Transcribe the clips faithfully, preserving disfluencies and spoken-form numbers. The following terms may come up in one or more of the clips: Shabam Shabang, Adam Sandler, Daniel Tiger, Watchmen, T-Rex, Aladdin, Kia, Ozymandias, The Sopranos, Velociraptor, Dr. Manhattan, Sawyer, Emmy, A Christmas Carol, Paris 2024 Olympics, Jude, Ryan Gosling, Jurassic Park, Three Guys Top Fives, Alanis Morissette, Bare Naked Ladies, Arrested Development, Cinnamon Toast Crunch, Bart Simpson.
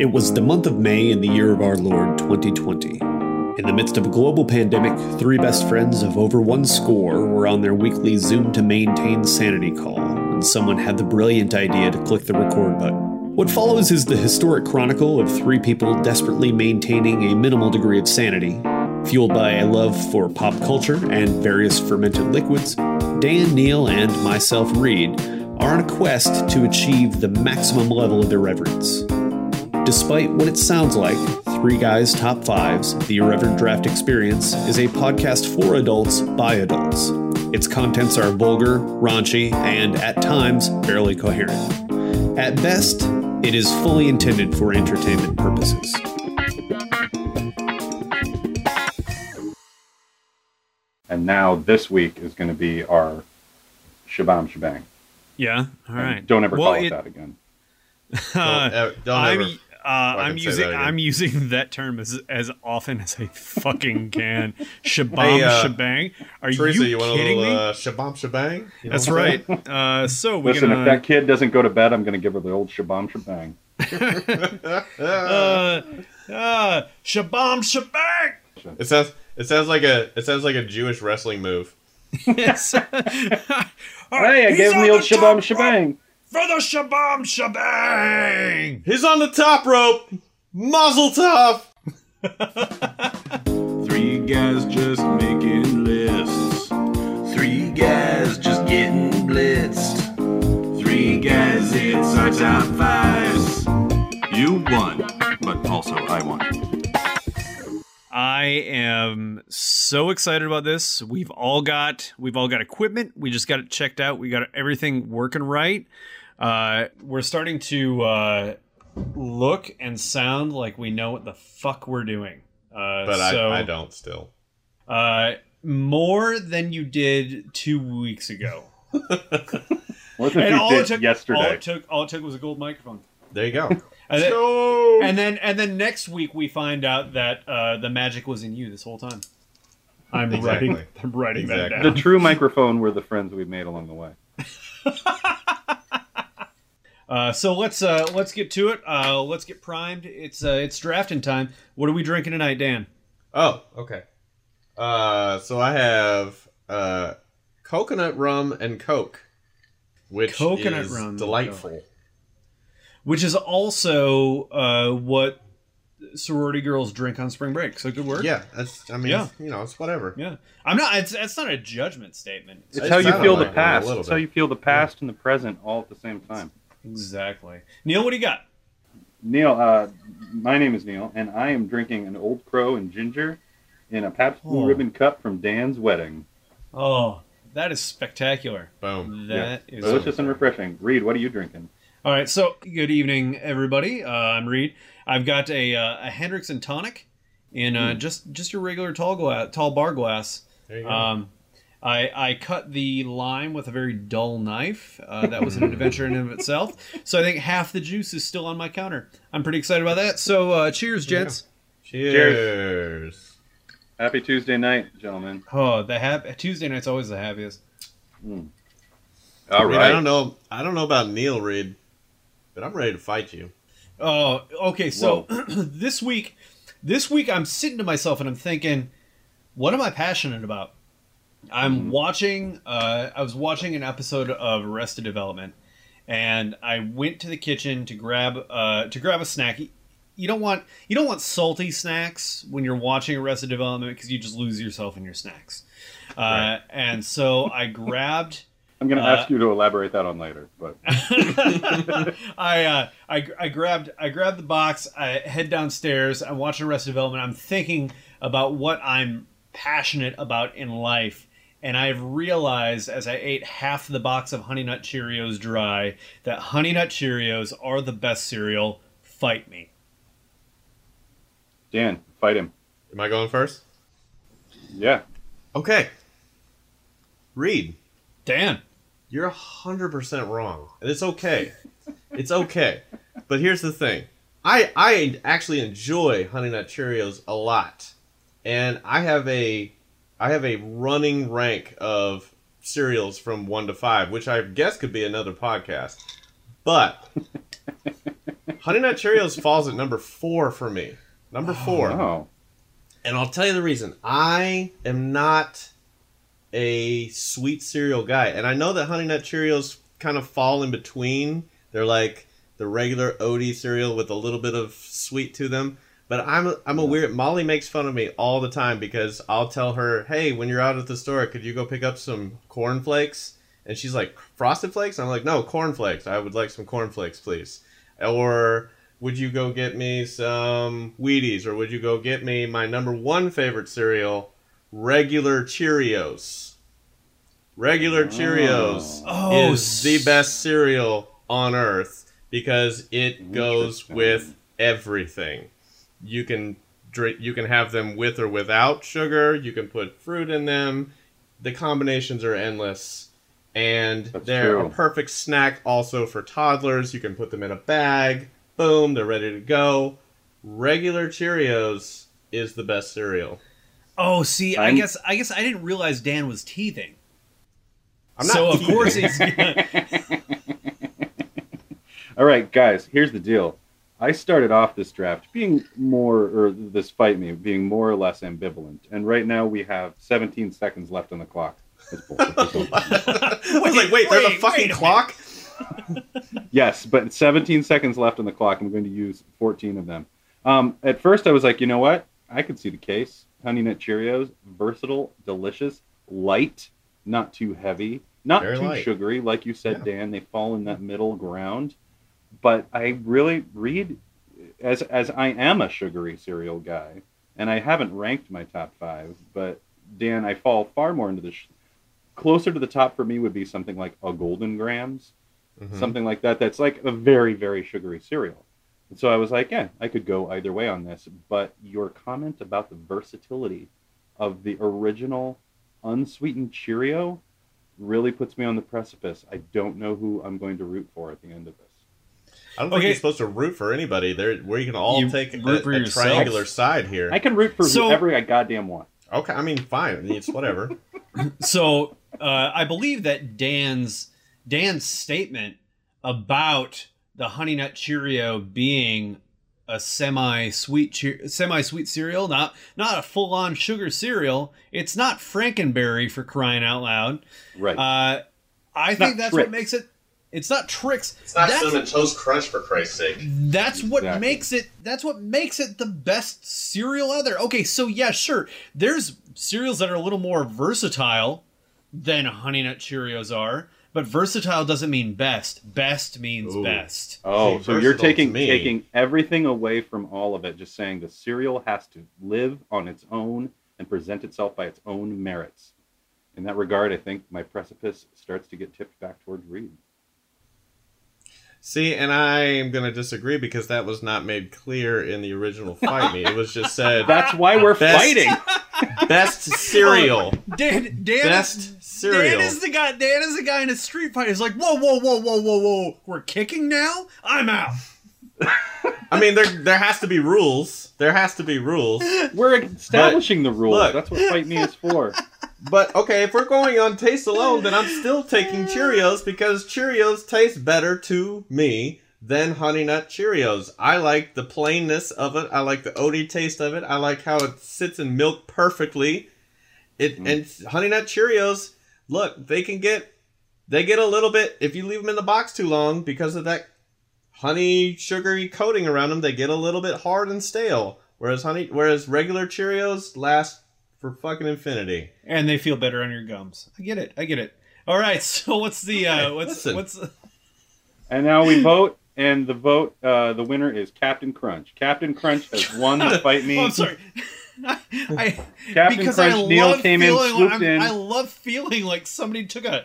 It was the month of May in the year of our Lord twenty twenty. In the midst of a global pandemic, three best friends of over one score were on their weekly Zoom to maintain sanity call when someone had the brilliant idea to click the record button. What follows is the historic chronicle of three people desperately maintaining a minimal degree of sanity. Fueled by a love for pop culture and various fermented liquids, Dan, Neil, and myself, Reed, are on a quest to achieve the maximum level of irreverence. Despite what it sounds like, Three Guys Top Fives, The Irrevered Draft Experience, is a podcast for adults by adults. Its contents are vulgar, raunchy, and at times, barely coherent. At best, it is fully intended for entertainment purposes. And now this week is going to be our Shabam Shabang. Yeah, all right. And don't ever well, call it, it that again. Uh, don't, don't I'm, ever. Uh, I'm using I'm using that term as as often as I fucking can. Shabam hey, uh, Shabang. Are Teresa, you, you want kidding a little, me? Uh, Shabam Shabang. You That's right. Uh, so we listen. Gonna... If that kid doesn't go to bed, I'm going to give her the old Shabam Shabang. uh, uh, Shabam Shabang. It sounds. It sounds like a it sounds like a Jewish wrestling move. Yes. Hey, I He's gave him the old Shabam Shabang. For the Shabam Shabang! He's on the top rope! Mazel tov! Three guys just making lists. Three guys just getting blitzed. Three guys, it's our top fives. You won, but also I won. I am so excited about this. We've all got we've all got equipment. We just got it checked out. We got everything working right. Uh, we're starting to uh, look and sound like we know what the fuck we're doing. Uh, but so, I, I don't still. Uh, more than you did two weeks ago. More than you did took, yesterday. All it, took, all it took was a gold microphone. There you go. And then, so... and then and then next week we find out that uh, the magic was in you this whole time. I'm exactly. writing, I'm writing exactly. that down. The true microphone were the friends we've made along the way. uh, so let's uh, let's get to it. Uh, let's get primed. It's uh, it's drafting time. What are we drinking tonight, Dan? Oh, okay. Uh, so I have uh, coconut rum and Coke, which coconut is rum delightful. Which is also uh, what sorority girls drink on spring break. So good work. Yeah, that's, I mean, yeah. you know, it's whatever. Yeah, I'm not. It's that's not a judgment statement. It's, it's how you feel the past. It's how you feel the past and the present all at the same time. Exactly. Neil, what do you got? Neil, uh, my name is Neil, and I am drinking an Old Crow and ginger in a Pabst Blue oh. Ribbon cup from Dan's wedding. Oh, that is spectacular. Boom. That yeah. is delicious and refreshing. Reed, what are you drinking? All right, so good evening, everybody. Uh, I'm Reed. I've got a, uh, a Hendrick's and tonic in uh, mm. just just your regular tall gla- tall bar glass. There you um, go. I, I cut the lime with a very dull knife. Uh, that was an adventure in and of itself. So I think half the juice is still on my counter. I'm pretty excited about that. So uh, cheers, gents. Yeah. Cheers. Cheers. Happy Tuesday night, gentlemen. Oh, the ha- Tuesday night's always the happiest. Mm. All I mean, right. I don't know. I don't know about Neil, Reed. But I'm ready to fight you. Oh, okay. So this week, this week I'm sitting to myself and I'm thinking, what am I passionate about? I'm watching. Uh, I was watching an episode of Arrested Development, and I went to the kitchen to grab uh, to grab a snack. You don't want you don't want salty snacks when you're watching Arrested Development because you just lose yourself in your snacks. Uh, right. And so I grabbed. I'm going to ask uh, you to elaborate that on later, but I, uh, I I grabbed I grabbed the box. I head downstairs. I'm watching Arrested Development. I'm thinking about what I'm passionate about in life, and I've realized as I ate half the box of Honey Nut Cheerios dry that Honey Nut Cheerios are the best cereal. Fight me, Dan. Fight him. Am I going first? Yeah. Okay. Reed. Dan, you're one hundred percent wrong. And it's okay. It's okay. But here's the thing. I, I actually enjoy Honey Nut Cheerios a lot. And I have a I have a running rank of cereals from one to five, which I guess could be another podcast. But Honey Nut Cheerios falls at number four for me. Number oh, four. No. And I'll tell you the reason. I am not a sweet cereal guy. And I know that Honey Nut Cheerios kind of fall in between. They're like the regular Odie cereal with a little bit of sweet to them. But I'm I'm a weird... Molly makes fun of me all the time because I'll tell her, hey, when you're out at the store, could you go pick up some cornflakes? And she's like, Frosted Flakes? I'm like, no, cornflakes. I would like some cornflakes, please. Or would you go get me some Wheaties? Or would you go get me my number one favorite cereal, Regular Cheerios? Regular Cheerios oh. is oh. the best cereal on earth because it goes with everything. You can drink, you can have them with or without sugar. You can put fruit in them. The combinations are endless. And That's they're true. a perfect snack also for toddlers. You can put them in a bag. Boom, they're ready to go. Regular Cheerios is the best cereal. Oh, see, I'm, I guess I guess I didn't realize Dan was teething. I'm not so teething. Of course he's gonna... All right, guys, here's the deal. I started off this draft being more, or this fight me, being more or less ambivalent. And right now we have seventeen seconds left on the clock. It's bullshit. It's bullshit. I was like, wait, wait there's a fucking a clock? Yes, but seventeen seconds left on the clock. I'm going to use fourteen of them. Um, at first I was like, you know what? I could see the case. Honey Nut Cheerios, versatile, delicious, light, not too heavy, not Very too light. sugary. Like you said, yeah. Dan, they fall in that middle ground. But I really read, as as I am a sugary cereal guy, and I haven't ranked my top five, but Dan, I fall far more into the, sh- closer to the top for me would be something like a Golden Grahams, mm-hmm. something like that, that's like a very, very sugary cereal. And so I was like, yeah, I could go either way on this, but your comment about the versatility of the original unsweetened Cheerio really puts me on the precipice. I don't know who I'm going to root for at the end of this. I don't okay. think you're supposed to root for anybody. There, we can all you take a, a triangular side here. I can root for so, whoever I goddamn want. Okay, I mean, fine. It's whatever. So, uh, I believe that Dan's Dan's statement about the Honey Nut Cheerio being a semi-sweet cheer, semi-sweet cereal, not not a full-on sugar cereal. It's not Frankenberry for crying out loud. Right. Uh, I it's think that's tricks. what makes it. It's not tricks. It's not Cinnamon Toast Crunch, for Christ's sake. That's what exactly. makes it. That's what makes it the best cereal out there. Okay, so yeah, sure. There's cereals that are a little more versatile than Honey Nut Cheerios are, but versatile doesn't mean best. Best means Ooh. best. Oh, so, so you're taking taking everything away from all of it, just saying the cereal has to live on its own and present itself by its own merits. In that regard, I think my precipice starts to get tipped back toward Reed. See, and I'm going to disagree because that was not made clear in the original Fight Me. It was just said... That's why we're best, fighting. Best cereal. Dan, Dan, best cereal. Dan is the guy Dan is the guy in a street fight. He's like, whoa, whoa, whoa, whoa, whoa, whoa. We're kicking now? I'm out. I mean, there there has to be rules. There has to be rules. We're establishing but, the rules. Look, that's what Fight Me is for. But, okay, if we're going on taste alone, then I'm still taking Cheerios because Cheerios taste better to me than Honey Nut Cheerios. I like the plainness of it. I like the oaty taste of it. I like how it sits in milk perfectly. It mm. And Honey Nut Cheerios, look, they can get, they get a little bit, if you leave them in the box too long because of that honey sugary coating around them, they get a little bit hard and stale. Whereas honey, whereas regular Cheerios last for fucking infinity, and they feel better on your gums. I get it. I get it. All right. So what's the uh, what's Listen. what's? The... And now we vote, and the vote, uh, the winner is Captain Crunch. Captain Crunch has won the Fight Me. Oh, I'm sorry. I, I, Captain Crunch. I Neil came in, swooped like, in. I love feeling like somebody took a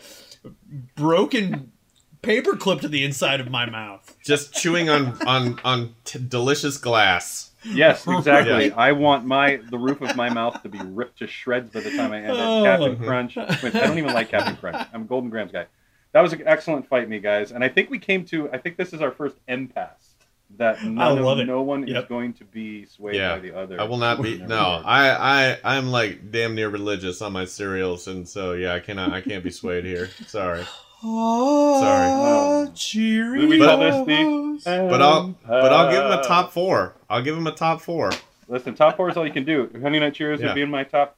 broken paper clip to the inside of my mouth. Just chewing on on on t- delicious glass. Yes, exactly. Right. I want my the roof of my mouth to be ripped to shreds by the time I end oh. Captain Crunch. Which I don't even like Captain Crunch. I'm a Golden Grahams guy. That was an excellent Fight Me, guys. And I think we came to, I think this is our first impasse. That none of, no one yep. is going to be swayed yeah. by the other. I will not be. No, I, I, I'm like damn near religious on my cereals. And so, yeah, I cannot, I can't be swayed here. Sorry. Hot Sorry. No. Cheerios. Did we call this the But I'll but I'll give him a top four. I'll give him a top four. Listen, top four is all you can do. Honey Nut Cheerios yeah. would be in my top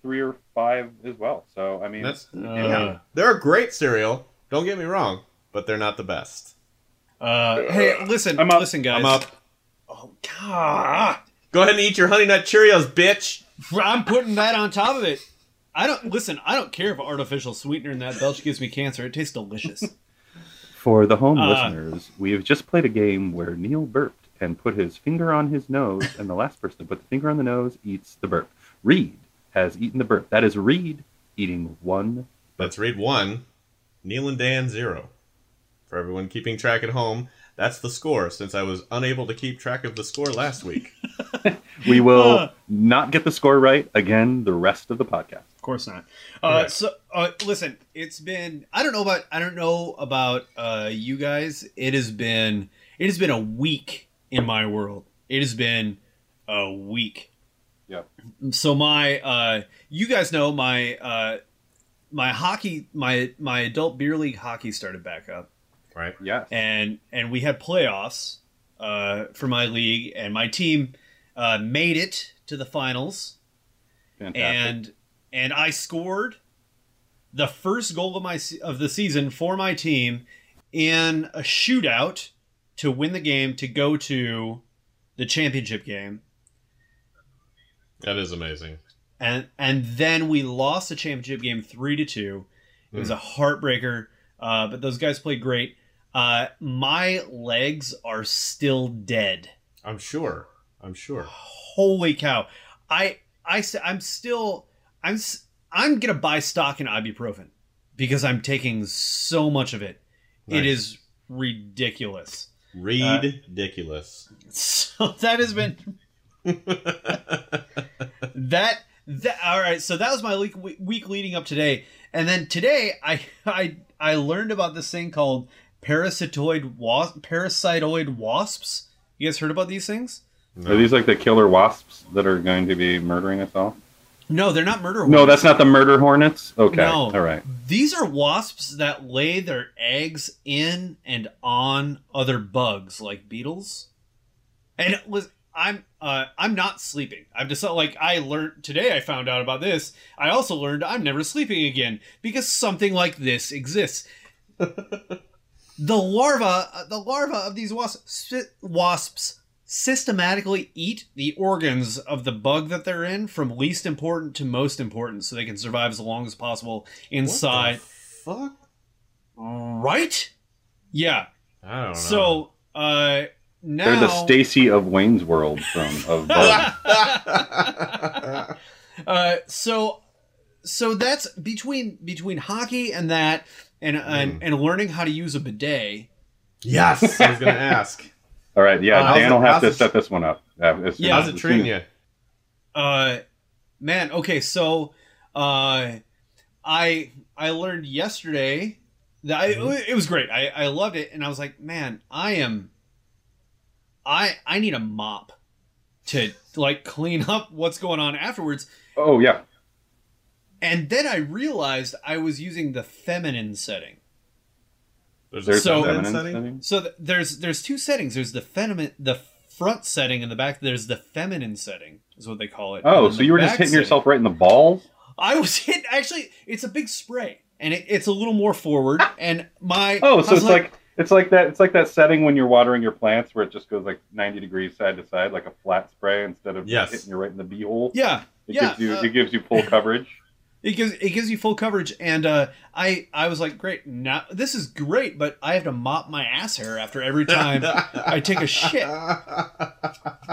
three or five as well. So I mean, that's, uh, yeah. they're a great cereal. Don't get me wrong, but they're not the best. Uh, hey, listen, I'm up. listen, guys. I'm up. Oh God! Go ahead and eat your Honey Nut Cheerios, bitch. I'm putting that on top of it. I don't listen. I don't care if artificial sweetener in that belch gives me cancer. It tastes delicious. For the home uh, listeners, we have just played a game where Neil burped and put his finger on his nose, and the last person to put the finger on the nose eats the burp. Reed has eaten the burp. That is Reed eating one. Burp. That's Reed one. Neil and Dan zero. For everyone keeping track at home, that's the score, since I was unable to keep track of the score last week. We will uh, not get the score right again the rest of the podcast. Of course not. Uh, right. So uh, listen, it's been I don't know about I don't know about uh, you guys. It has been it has been a week in my world. It has been a week. Yep. So my uh, you guys know my uh, my hockey my my adult beer league hockey started back up. Right. Yeah. And and we had playoffs uh, for my league, and my team uh, made it to the finals. Fantastic. And and I scored the first goal of my of the season for my team in a shootout to win the game to go to the championship game. That is amazing. And and then we lost the championship game three to two. It mm. was a heartbreaker. Uh, but those guys played great. Uh, my legs are still dead. I'm sure. I'm sure. Holy cow! I I I'm still I'm I'm gonna buy stock in ibuprofen because I'm taking so much of it. Nice. It is ridiculous. Ridiculous. Uh, so that has been that that all right. So that was my week week leading up today, and then today I I. I learned about this thing called parasitoid wasp, parasitoid wasps. You guys heard about these things? No. Are these like the killer wasps that are going to be murdering us all? No, they're not murder hornets. No, that's not the murder hornets? Okay, no. All right. These are wasps that lay their eggs in and on other bugs like beetles. And it was, I'm uh, I'm not sleeping. I've decided, like I learned today, I found out about this. I also learned I'm never sleeping again because something like this exists. the larva, the larva of these wasps, wasps systematically eat the organs of the bug that they're in, from least important to most important, so they can survive as long as possible inside. What the fuck? Right? Yeah. I don't know. So, uh. Now, they're the Stacy of Wayne's World from of bugs. uh, so, so that's between between hockey and that, and mm. and, and learning how to use a bidet. Yes, I was going to ask. All right, yeah, uh, Dan will have to set this one up. As yeah, how's it treating you? Uh, man, okay, so, uh, I I learned yesterday that I, mm. it was great. I I loved it, and I was like, man, I am. I, I need a mop to, like, clean up what's going on afterwards. Oh, yeah. And then I realized I was using the feminine setting. There's, there's so, a feminine setting? setting? So th- there's there's two settings. There's the feminine, the front setting and the back. There's the feminine setting is what they call it. Oh, so you were just hitting setting. yourself right in the balls? I was hitting... Actually, it's a big spray. And it, it's a little more forward. And my... Oh, so it's like... like It's like that. It's like that setting when you're watering your plants, where it just goes like ninety degrees side to side, like a flat spray, instead of yes. hitting you right in the beehole. Yeah, it yeah. Gives you, uh, it gives you full coverage. It gives it gives you full coverage, and uh, I I was like, great, now this is great, but I have to mop my ass hair after every time I take a shit.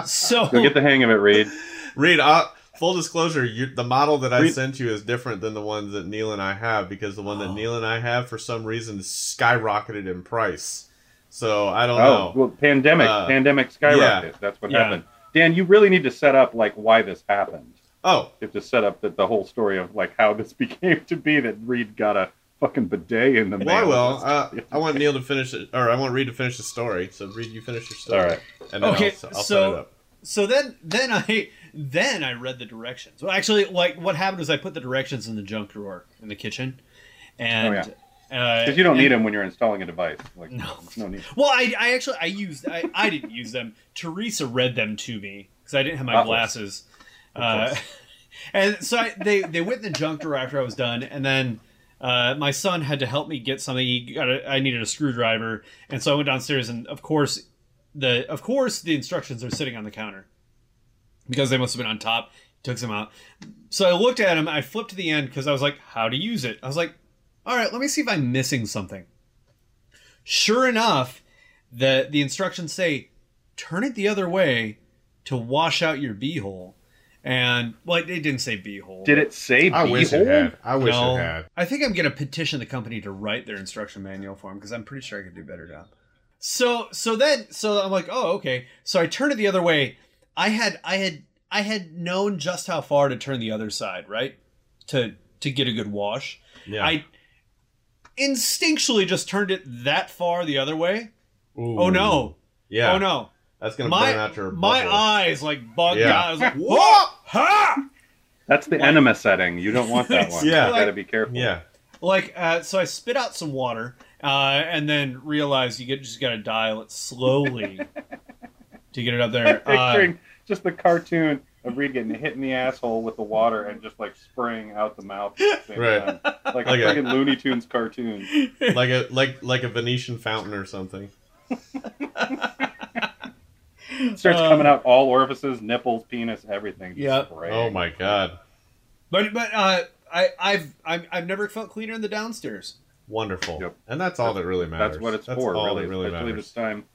So you'll get the hang of it, Reed. Reed, I'll, full disclosure, you, the model that I Reed. sent you is different than the ones that Neil and I have, because the one that oh. Neil and I have, for some reason, skyrocketed in price. So, I don't oh, know. Well, pandemic. Uh, pandemic skyrocketed. Yeah. That's what yeah. happened. Dan, you really need to set up, like, why this happened. Oh. You have to set up the, the whole story of, like, how this became to be that Reed got a fucking bidet in the mail. Well, I will. Uh, I want Neil to finish it, or I want Reed to finish the story. So, Reed, you finish your story. All right. And then okay, I'll, I'll so, set it up. So, then, then I... Then I read the directions. Well, actually, like what happened was I put the directions in the junk drawer in the kitchen, and oh, yeah. Because uh, you don't and, need them when you're installing a device. Like, no, no need. Well, I, I actually I used I, I didn't use them. Teresa read them to me because I didn't have my Not glasses, uh, and so I, they they went in the junk drawer after I was done, and then uh, my son had to help me get something. He got a, I needed a screwdriver, and so I went downstairs, and of course the of course the instructions are sitting on the counter because they must have been on top. Took them out, so I looked at them. I flipped to the end because I was like, "How to use it?" I was like. All right, let me see if I'm missing something. Sure enough, the, the instructions say, turn it the other way to wash out your beehole. And, well, it didn't say beehole. Did it say beehole? I wish it had. I wish no. it had. I think I'm going to petition the company to write their instruction manual for them because I'm pretty sure I could do a better job. So so then, so I'm like, oh, okay. So I turned it the other way. I had, I had, I had known just how far to turn the other side, right? To, to get a good wash. Yeah. I... instinctually just turned it that far the other way. Ooh. Oh no. Yeah. Oh no. That's going to burn out your buckle. My eyes like bugged yeah. out. I was like, whoa! Ha! That's the like, enema setting. You don't want that one. Yeah. You got to be careful. Yeah. Like, uh, so I spit out some water uh, and then realized you get, just got to dial it slowly to get it up there. I'm picturing uh, just the cartoon of Reed getting hit in the asshole with the water and just like spraying out the mouth at the same right. time. Like, like a freaking Looney Tunes cartoon. Like a like like a Venetian fountain or something. Starts um, coming out all orifices, nipples, penis, everything. Yeah. Spraying. Oh my god. But but uh I, I've I've I've never felt cleaner in the downstairs. Wonderful. Yep. And that's all that's, that really matters. That's what it's that's for, really, it really especially matters. This time.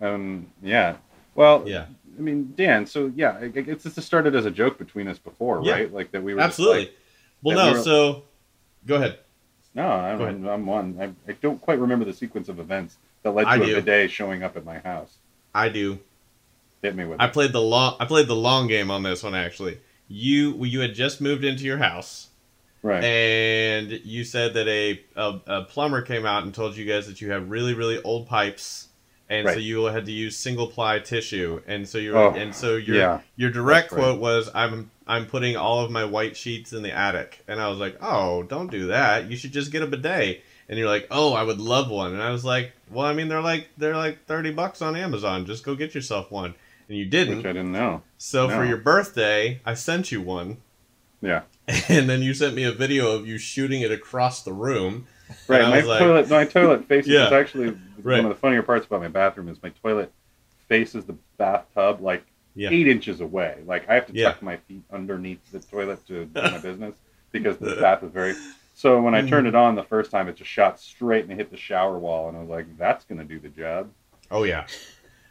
Um yeah. Well yeah. I mean, Dan, so yeah, it's just started as a joke between us before, yeah. right? Like that we were absolutely. Just, like, well, no, we were... so go ahead. No, I'm, go ahead. I'm one. I, I don't quite remember the sequence of events that led to a bidet showing up at my house. I do. Hit me with. I it. played the long. I played the long game on this one. Actually, you well, you had just moved into your house, right? And you said that a, a a plumber came out and told you guys that you have really really old pipes. And right. so you had to use single ply tissue, and so you oh, and so your yeah. your direct right. quote was, "I'm I'm putting all of my white sheets in the attic," and I was like, "Oh, don't do that. You should just get a bidet." And you're like, "Oh, I would love one," and I was like, "Well, I mean, they're like they're like thirty bucks on Amazon. Just go get yourself one." And you didn't. Which I didn't know. So no. for your birthday, I sent you one. Yeah. And then you sent me a video of you shooting it across the room. Right, my like, toilet, my toilet faces, yeah, is actually right. one of the funnier parts about my bathroom is my toilet faces the bathtub like yeah. eight inches away. Like I have to yeah. tuck my feet underneath the toilet to do my business because the bath is very... So when I turned it on the first time, it just shot straight and it hit the shower wall. And I was like, that's going to do the job. Oh, yeah.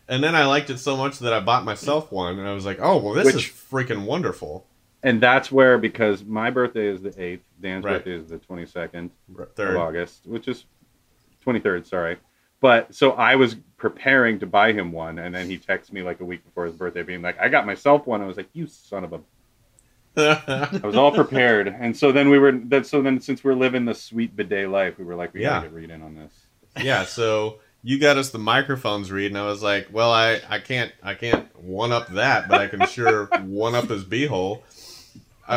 And then I liked it so much that I bought myself one. And I was like, oh, well, this Which, is freaking wonderful. And that's where, because my birthday is the eighth, Dan's right. birthday is the twenty-second Third. of August, which is twenty-third, sorry. But, so I was preparing to buy him one, and then he texts me like a week before his birthday being like, I got myself one. I was like, you son of a... I was all prepared. And so then we were, that, so then since we're living the sweet bidet life, we were like, we yeah. gotta get Reed in on this. Yeah, so... You got us the microphones, Reed, and I was like, well, I, I can't I can't one-up that, but I can sure one-up his beehole. Uh,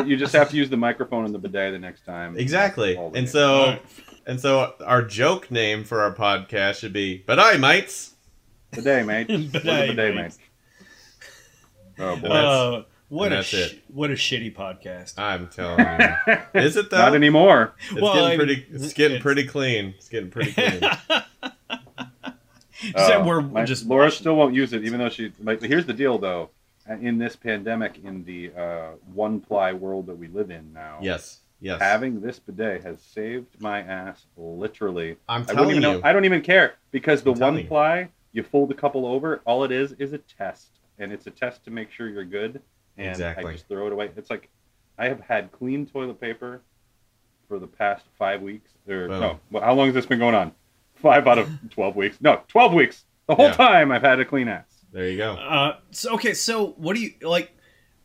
now you just have to use the microphone and the bidet the next time. Exactly. And day. so right. and so our joke name for our podcast should be Bidet Mates. Bidet Mates. Bidet Mates. Mates. Oh, boy. Uh, what, a sh- what a shitty podcast. I'm telling you. Is it, though? Not anymore. It's well, getting, I mean, pretty, it's getting it's... pretty clean. It's getting pretty clean. Uh, we're my, just Laura watching. Still won't use it, even though she. Like, here's the deal, though. In this pandemic, in the uh, one-ply world that we live in now, yes, yes, having this bidet has saved my ass literally. I'm telling I wouldn't even you, know, I don't even care because the one-ply, you. you fold a couple over. All it is is a test, and it's a test to make sure you're good. And exactly. I just throw it away. It's like I have had clean toilet paper for the past five weeks. Or Boom. no, well, how long has this been going on? Five out of twelve weeks. No, twelve weeks. The whole yeah. time I've had a clean ass. There you go. Uh, so okay, so what do you like?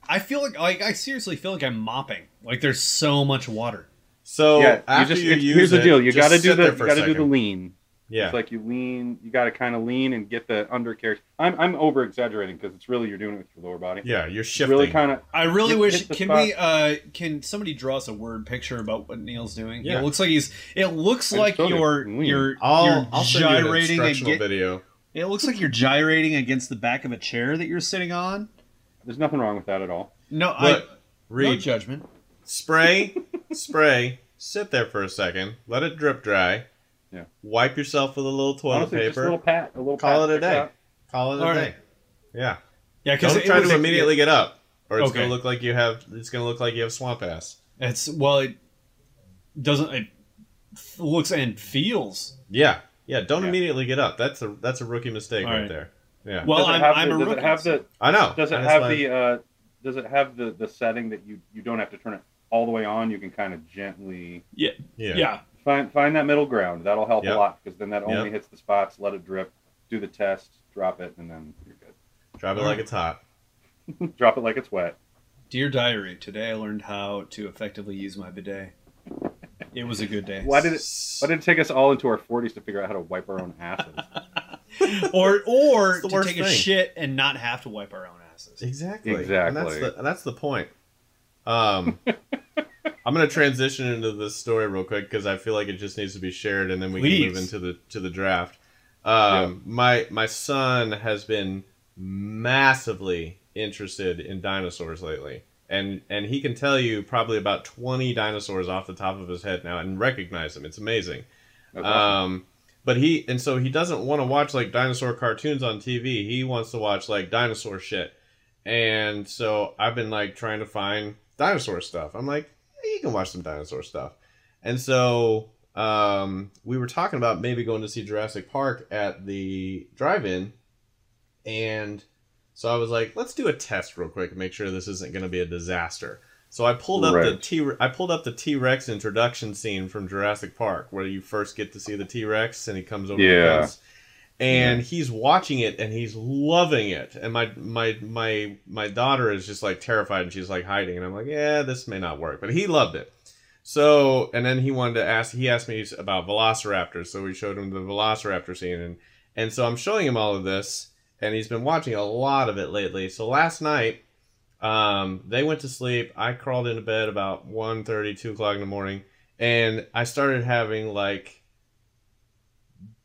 I feel like like I seriously feel like I'm mopping. Like there's so much water. So yeah, after you, just, you use here's it, the deal. You got to do the you got to do the lean. Yeah. It's like you lean, you got to kind of lean and get the undercarriage. I'm I'm over exaggerating because it's really you're doing it with your lower body. Yeah, you're shifting. Really kind of. I really hit, wish. Hit can spot. we? Uh, can somebody draw us a word picture about what Neil's doing? Yeah, it looks like he's. It looks I like you're you're, you're I'll, I'll gyrating. An against, video. It looks like you're gyrating against the back of a chair that you're sitting on. There's nothing wrong with that at all. No, Look, I. Reed, no judgment. Spray, spray. Sit there for a second. Let it drip dry. Yeah. Wipe yourself with a little toilet Honestly, paper. Just a little pat, a little Call pat, it a day. It Call it All a right. day. Yeah. Yeah. Don't it, try it to immediately get up, or it's okay. gonna look like you have. It's gonna look like you have swamp ass. It's well, it doesn't. It looks and feels. Yeah. Yeah. Don't yeah. immediately get up. That's a that's a rookie mistake All right, right there. Yeah. Well, I'm, I'm the, a rookie. Does it have the? I know. Does it have like, the? Uh, does it have the the setting that you you don't have to turn it all the way on? You can kind of gently. Yeah. Yeah. yeah. Find find that middle ground. That'll help yep. a lot because then that only yep. hits the spots. Let it drip. Do the test. Drop it, and then you're good. Drop it like it's hot. Drop it like it's wet. Dear Diary, today I learned how to effectively use my bidet. It was a good day. Why did it? Why did it take us all into our forties to figure out how to wipe our own asses? or or to take thing. a shit and not have to wipe our own asses. Exactly. Exactly. And that's the and that's the point. Um. I'm gonna transition into this story real quick because I feel like it just needs to be shared, and then we Please. can move into the to the draft. Um, yeah. My my son has been massively interested in dinosaurs lately, and and he can tell you probably about twenty dinosaurs off the top of his head now and recognize them. It's amazing. Okay. Um, but he and so he doesn't want to watch like dinosaur cartoons on T V. He wants to watch like dinosaur shit, and so I've been like trying to find dinosaur stuff. I'm like. You can watch some dinosaur stuff. And so um, we were talking about maybe going to see Jurassic Park at the drive-in. And so I was like, let's do a test real quick and make sure this isn't going to be a disaster. So I pulled up right. the T I pulled up the T-Rex introduction scene from Jurassic Park where you first get to see the T-Rex and he comes over yeah. to us. And yeah. he's watching it and he's loving it. And my my my my daughter is just like terrified and she's like hiding. And I'm like, yeah, this may not work. But he loved it. So and then he wanted to ask. He asked me about Velociraptors. So we showed him the Velociraptor scene. And and so I'm showing him all of this. And he's been watching a lot of it lately. So last night, um, they went to sleep. I crawled into bed about one thirty, two o'clock in the morning, and I started having like.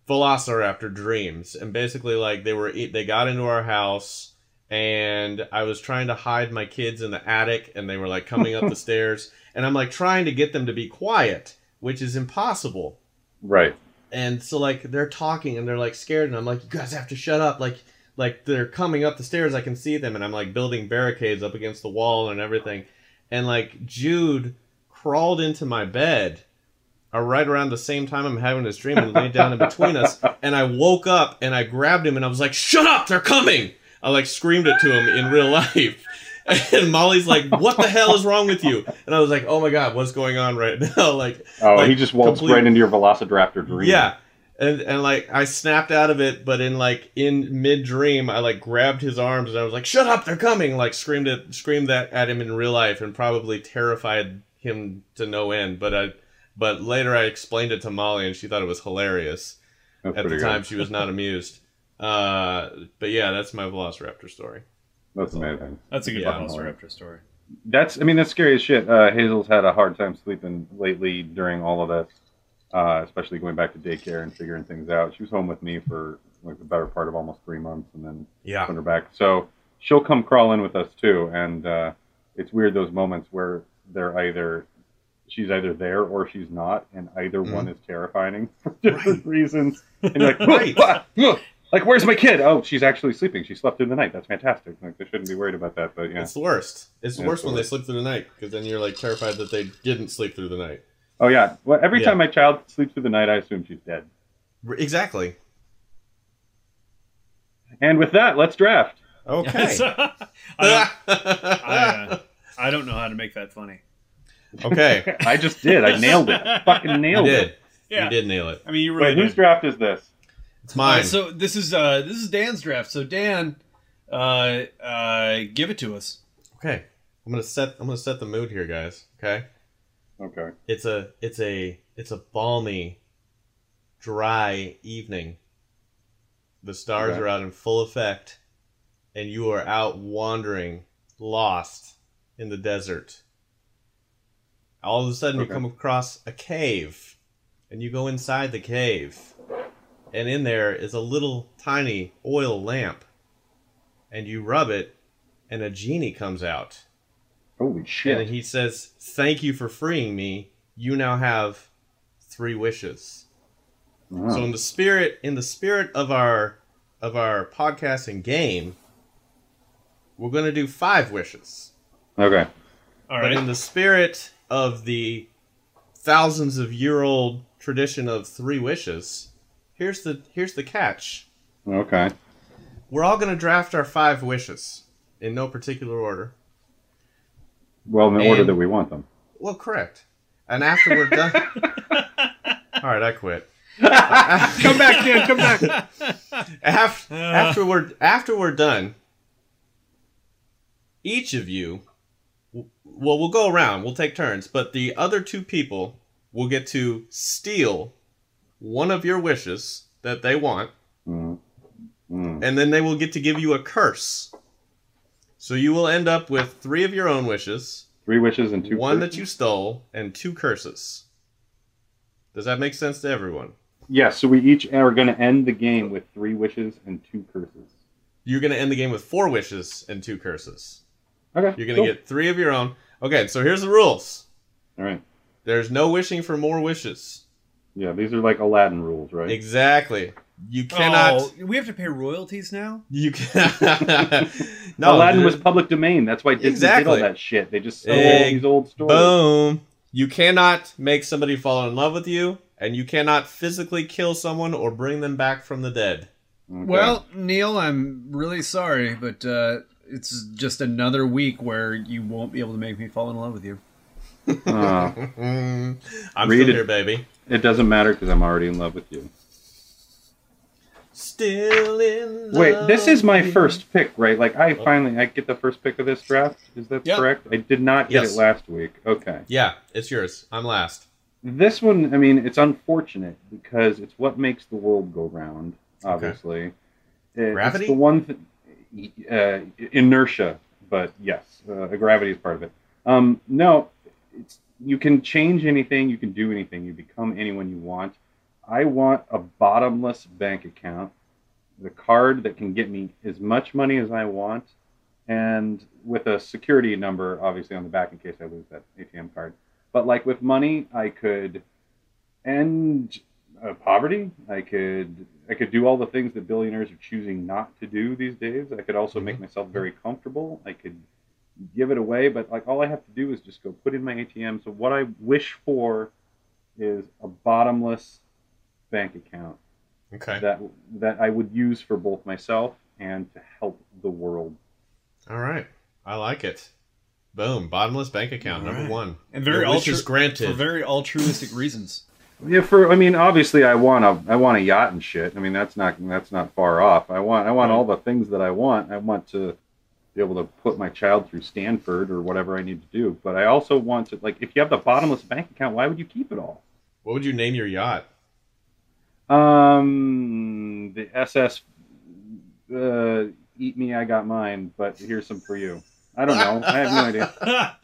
Velociraptor dreams, and basically like they were they got into our house and I was trying to hide my kids in the attic and they were like coming up the stairs and I'm like trying to get them to be quiet, which is impossible, right? And so like they're talking and they're like scared and I'm like, you guys have to shut up, like like they're coming up the stairs, I can see them, and I'm like building barricades up against the wall and everything. And like Jude crawled into my bed Are right around the same time I'm having this dream and laid down in between us. And I woke up and I grabbed him and I was like, shut up, they're coming. I like screamed it to him in real life. And Molly's like, what the hell is wrong with you? And I was like, oh my God, what's going on right now? Like, oh, like, he just waltzed complete... right into your Velociraptor dream. Yeah. And, and like, I snapped out of it, but in like, in mid dream, I like grabbed his arms and I was like, shut up, they're coming. Like screamed it, screamed that at him in real life and probably terrified him to no end. But I, But later I explained it to Molly, and she thought it was hilarious. That's At the time, good. She was not amused. Uh, but yeah, that's my Velociraptor story. That's amazing. That's a good yeah, Velociraptor story. That's, I mean, that's scary as shit. Uh, Hazel's had a hard time sleeping lately during all of this, uh, especially going back to daycare and figuring things out. She was home with me for like the better part of almost three months, and then yeah. put her back. So she'll come crawl in with us too, and uh, it's weird those moments where they're either. She's either there or she's not, and either mm. one is terrifying for different right. reasons. And you're like, right. ah, ah, like, where's my kid? Oh, she's actually sleeping. She slept through the night. That's fantastic. Like, they shouldn't be worried about that. But yeah, it's the worst. It's the yeah, worst it's the when worst. They sleep through the night because then you're like terrified that they didn't sleep through the night. Oh yeah. Well, every yeah. time my child sleeps through the night, I assume she's dead. Exactly. And with that, let's draft. Okay. I, I, uh, I don't know how to make that funny. Okay, I just did. I nailed it. Fucking nailed you did. it. Yeah. You did nail it. I mean, you really. Wait, whose draft is this? It's mine. Uh, so this is uh, this is Dan's draft. So Dan, uh, uh, give it to us. Okay, I'm gonna set I'm gonna set the mood here, guys. Okay. Okay. It's a it's a it's a balmy dry evening. The stars right. are out in full effect, and you are out wandering, lost in the desert. All of a sudden, okay. you come across a cave, and you go inside the cave, and in there is a little tiny oil lamp, and you rub it, and a genie comes out. Holy shit. And he says, "Thank you for freeing me. You now have three wishes." Wow. So in the spirit in the spirit of our of our podcast and game, we're going to do five wishes. Okay. All right. But in the spirit of the thousands of year old tradition of three wishes, here's the here's the catch. Okay. We're all going to draft our five wishes in no particular order. Well, in the and, order that we want them. Well, correct. And after we're done... All right, I quit. Come back, kid. Come back. After, after, we're, after we're done, each of you... Well, we'll go around. We'll take turns. But the other two people will get to steal one of your wishes that they want. Mm. Mm. And then they will get to give you a curse. So you will end up with three of your own wishes. Three wishes and two one curses. One that you stole and two curses. Does that make sense to everyone? Yes, yeah, so we each are going to end the game with three wishes and two curses. You're going to end the game with four wishes and two curses. Okay. You're going to cool. get three of your own. Okay, so here's the rules. All right. There's no wishing for more wishes. Yeah, these are like Aladdin rules, right? Exactly. You cannot. Oh, we have to pay royalties now? You cannot. No, Aladdin dude. was public domain. That's why Disney exactly. did all that shit. They just stole all these old stories. Boom. You cannot make somebody fall in love with you, and you cannot physically kill someone or bring them back from the dead. Okay. Well, Neil, I'm really sorry, but uh, it's just another week where you won't be able to make me fall in love with you. uh, I'm Reed, still here, baby. It doesn't matter because I'm already in love with you. Still in love. Wait, this is my first pick, right? Like, I finally, I get the first pick of this draft. Is that yep. correct? I did not get yes. it last week. Okay. Yeah, it's yours. I'm last. This one, I mean, it's unfortunate because it's what makes the world go round, obviously. Okay. Gravity? It's the one th- uh, inertia, but yes, uh, gravity is part of it. Um, no, it's, you can change anything, you can do anything, you become anyone you want. I want a bottomless bank account, the card that can get me as much money as I want, and with a security number, obviously, on the back in case I lose that A T M card. But, like, with money, I could end uh, poverty. I could I could do all the things that billionaires are choosing not to do these days. I could also mm-hmm. make myself very comfortable. I could give it away, but, like, all I have to do is just go put in my A T M. So what I wish for is a bottomless bank account okay. that that I would use for both myself and to help the world. All right, I like it. Boom, bottomless bank account All number right. one, and very altru- wishes granted for very altruistic reasons. Yeah, for I mean, obviously, I want a I want a yacht and shit. I mean, that's not that's not far off. I want I want all the things that I want. I want to be able to put my child through Stanford or whatever I need to do. But I also want to, like, if you have the bottomless bank account, why would you keep it all? What would you name your yacht? Um, the S S, uh, eat me, I got mine, but here's some for you. I don't know. I have no idea. I,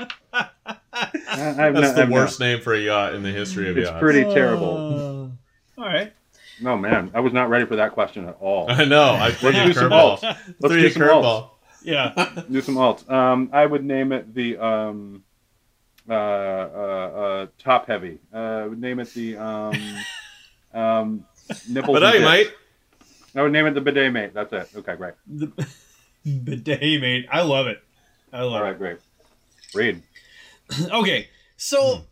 I've That's no, the I've worst no. name for a yacht in the history of it's yachts. It's pretty terrible. Uh, all right. No, man. I was not ready for that question at all. I know. I threw you a curveball. Let's do some alts. Yeah. Do some alts. Um, I would name it the, um, uh, uh, uh, top heavy. Uh, I would name it the, um, um... Nipples bidet, mate. I would name it the bidet, mate. That's it. Okay, great. The bidet, mate. I love it. I love it. All right, it. Great. Read. Okay, so mm.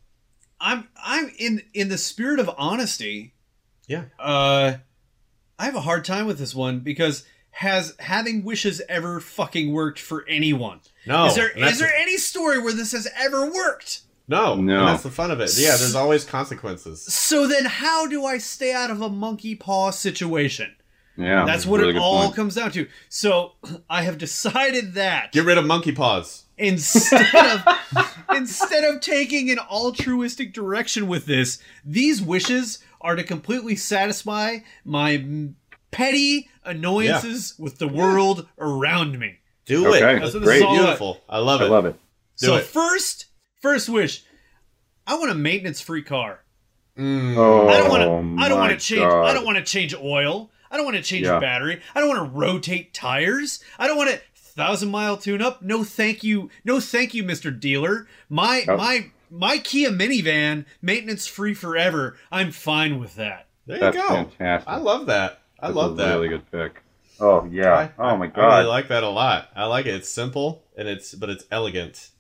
I'm I'm in in the spirit of honesty. Yeah. Uh, I have a hard time with this one because has having wishes ever fucking worked for anyone? No. Is there is there a... any story where this has ever worked? No, no, and that's the fun of it. Yeah, there's always consequences. So then how do I stay out of a monkey paw situation? Yeah. That's what really it all point. comes down to. So I have decided that... Get rid of monkey paws. Instead of instead of taking an altruistic direction with this, these wishes are to completely satisfy my petty annoyances yeah. with the world yeah. around me. Do okay. it. That's That's great. Beautiful. I love it. I love it. Do so it. first, first wish, I want a maintenance-free car. Mm. Oh, I don't want to. I don't want to change. God. I don't want to change oil. I don't want to change yeah. battery. I don't want to rotate tires. I don't want to thousand mile tune up. No, thank you. No, thank you, Mister Dealer. My oh. my my Kia minivan, maintenance free forever. I'm fine with that. There That's you go. Fantastic. I love that. I That's love a that. Really good pick. Oh yeah. I, oh my God. I really like that a lot. I like it. It's simple and it's but it's elegant.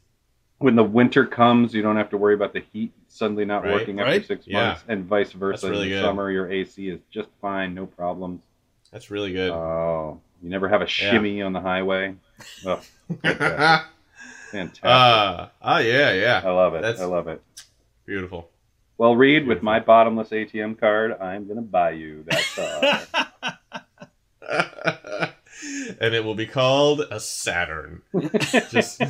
When the winter comes, you don't have to worry about the heat suddenly not right, working right? after six yeah. months, and vice versa. Really in the good. summer, your A C is just fine, no problems. That's really good. Oh, you never have a shimmy yeah. on the highway. Oh, fantastic. fantastic. Uh, oh, yeah, yeah. I love it. That's I love it. Beautiful. Well, Reed, beautiful. with my bottomless A T M card, I'm going to buy you that car. And it will be called a Saturn. Just...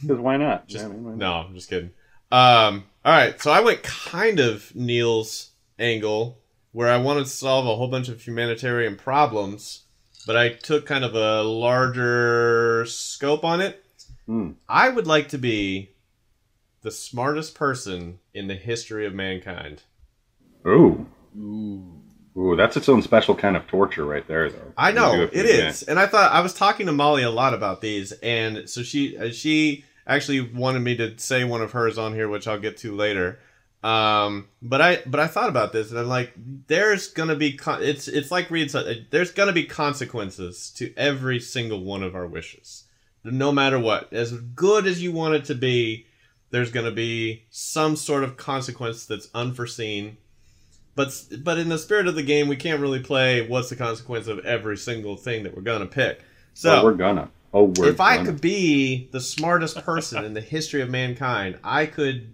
Because why not? Just, yeah, I mean, why not? No, I'm just kidding. Um, all right, so I went kind of Neil's angle, where I wanted to solve a whole bunch of humanitarian problems, but I took kind of a larger scope on it. Mm. I would like to be the smartest person in the history of mankind. Ooh. Ooh. Ooh, that's its own special kind of torture right there, though. I know, it is. And I thought, I was talking to Molly a lot about these, and so she she actually wanted me to say one of hers on here, which I'll get to later. Um, but I but I thought about this, and I'm like, there's going to be, con it's, it's like Reed said, there's going to be consequences to every single one of our wishes. No matter what. As good as you want it to be, there's going to be some sort of consequence that's unforeseen. But but in the spirit of the game, we can't really play what's the consequence of every single thing that we're gonna pick. So oh, we're gonna. Oh, we're if gonna. I could be the smartest person in the history of mankind, I could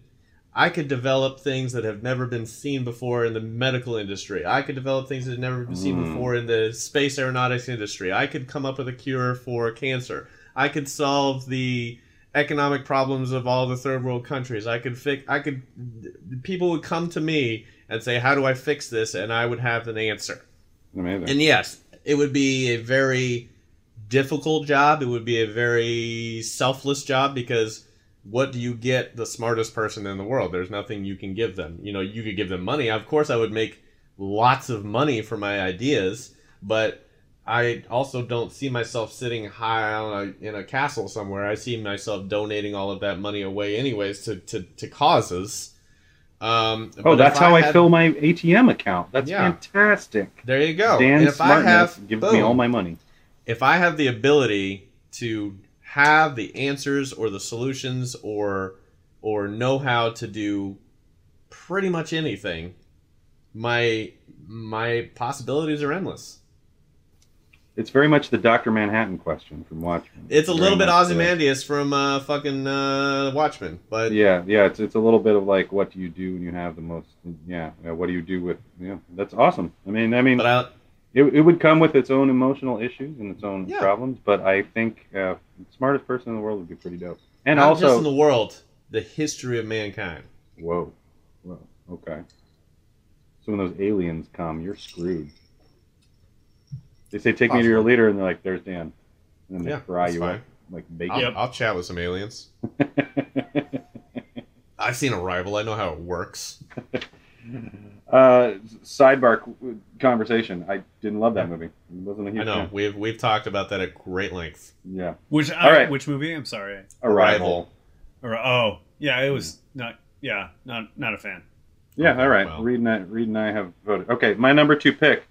I could develop things that have never been seen before in the medical industry. I could develop things that have never been seen mm. before in the space aeronautics industry. I could come up with a cure for cancer. I could solve the economic problems of all the third world countries. I could fix. I could. People would come to me and say, how do I fix this? And I would have an answer. Amazing. And yes, it would be a very difficult job. It would be a very selfless job, because what do you get the smartest person in the world? There's nothing you can give them. You know, you could give them money. Of course, I would make lots of money for my ideas, but I also don't see myself sitting high on a, in a castle somewhere. I see myself donating all of that money away anyways to, to, to causes. Um, oh, that's I how had, I fill my A T M account. That's yeah. fantastic. There you go. Dan and if I have, gives boom, me all my money. If I have the ability to have the answers or the solutions or or know how to do pretty much anything, my my possibilities are endless. It's very much the Doctor Manhattan question from Watchmen. It's a very little bit Ozymandias from uh, fucking uh, Watchmen, but yeah, yeah, it's it's a little bit of like, what do you do when you have the most? Yeah, yeah what do you do with? Yeah, that's awesome. I mean, I mean, but I, it it would come with its own emotional issues and its own yeah. problems, but I think uh, the smartest person in the world would be pretty dope. And not also just in the world, the history of mankind. Whoa, whoa, okay. So when those aliens come, you're screwed. They say, take Possibly. me to your leader, and they're like, there's Dan. And then they yeah, fry you fine. up like bacon. I'll, I'll chat with some aliens. I've seen Arrival. I know how it works. uh, sidebar conversation. I didn't love that movie. It wasn't a huge I know. Fan. We've, we've talked about that at great length. Yeah. Which I, right. Which movie? I'm sorry. Arrival. Arrival. Oh, yeah. It was not, yeah, not, not a fan. Yeah, oh, all right. Well. Reed, and I, Reed and I have voted. Okay, my number two pick.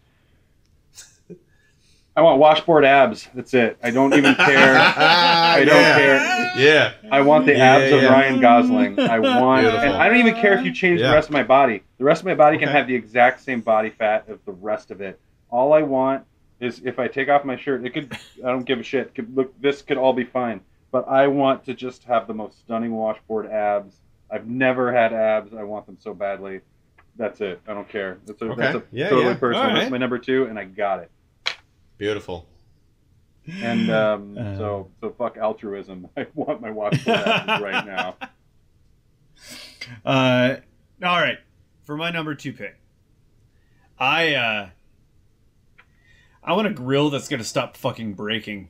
I want washboard abs. That's it. I don't even care. I don't yeah. care. Yeah. I want the yeah, abs yeah. of Ryan Gosling. I want. Beautiful. And I don't even care if you change yeah. the rest of my body. The rest of my body okay. can have the exact same body fat of the rest of it. All I want is if I take off my shirt, it could. I don't give a shit. It could look, this could all be fine. But I want to just have the most stunning washboard abs. I've never had abs. I want them so badly. That's it. I don't care. That's a, okay. that's a yeah, totally yeah. personal. Right. That's my number two, and I got it. Beautiful. And um, uh, so, so fuck altruism. I want my watch to happen right now. Uh, all right. For my number two pick, I uh, I want a grill that's gonna stop fucking breaking.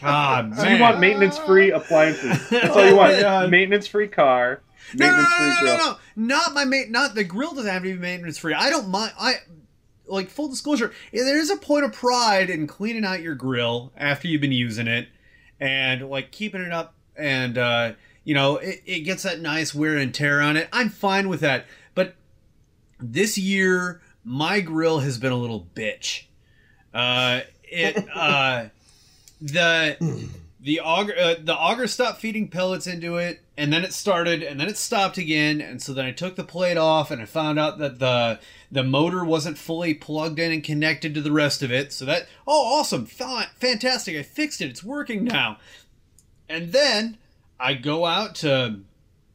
God, so man. You want maintenance-free appliances? That's all you want. God. Maintenance-free car. Maintenance-free no, no, no, grill. no, no, no, not my ma- Not the grill doesn't have to be maintenance-free. I don't mind. I. Like, full disclosure, there is a point of pride in cleaning out your grill after you've been using it and, like, keeping it up and, uh, you know, it, it gets that nice wear and tear on it. I'm fine with that. But this year, my grill has been a little bitch. Uh, it, uh, the, the auger, uh, the auger stopped feeding pellets into it, and then it started, and then it stopped again, and so then I took the plate off, and I found out that the... The motor wasn't fully plugged in and connected to the rest of it. So that, oh, awesome. Fantastic. I fixed it. It's working now. And then I go out to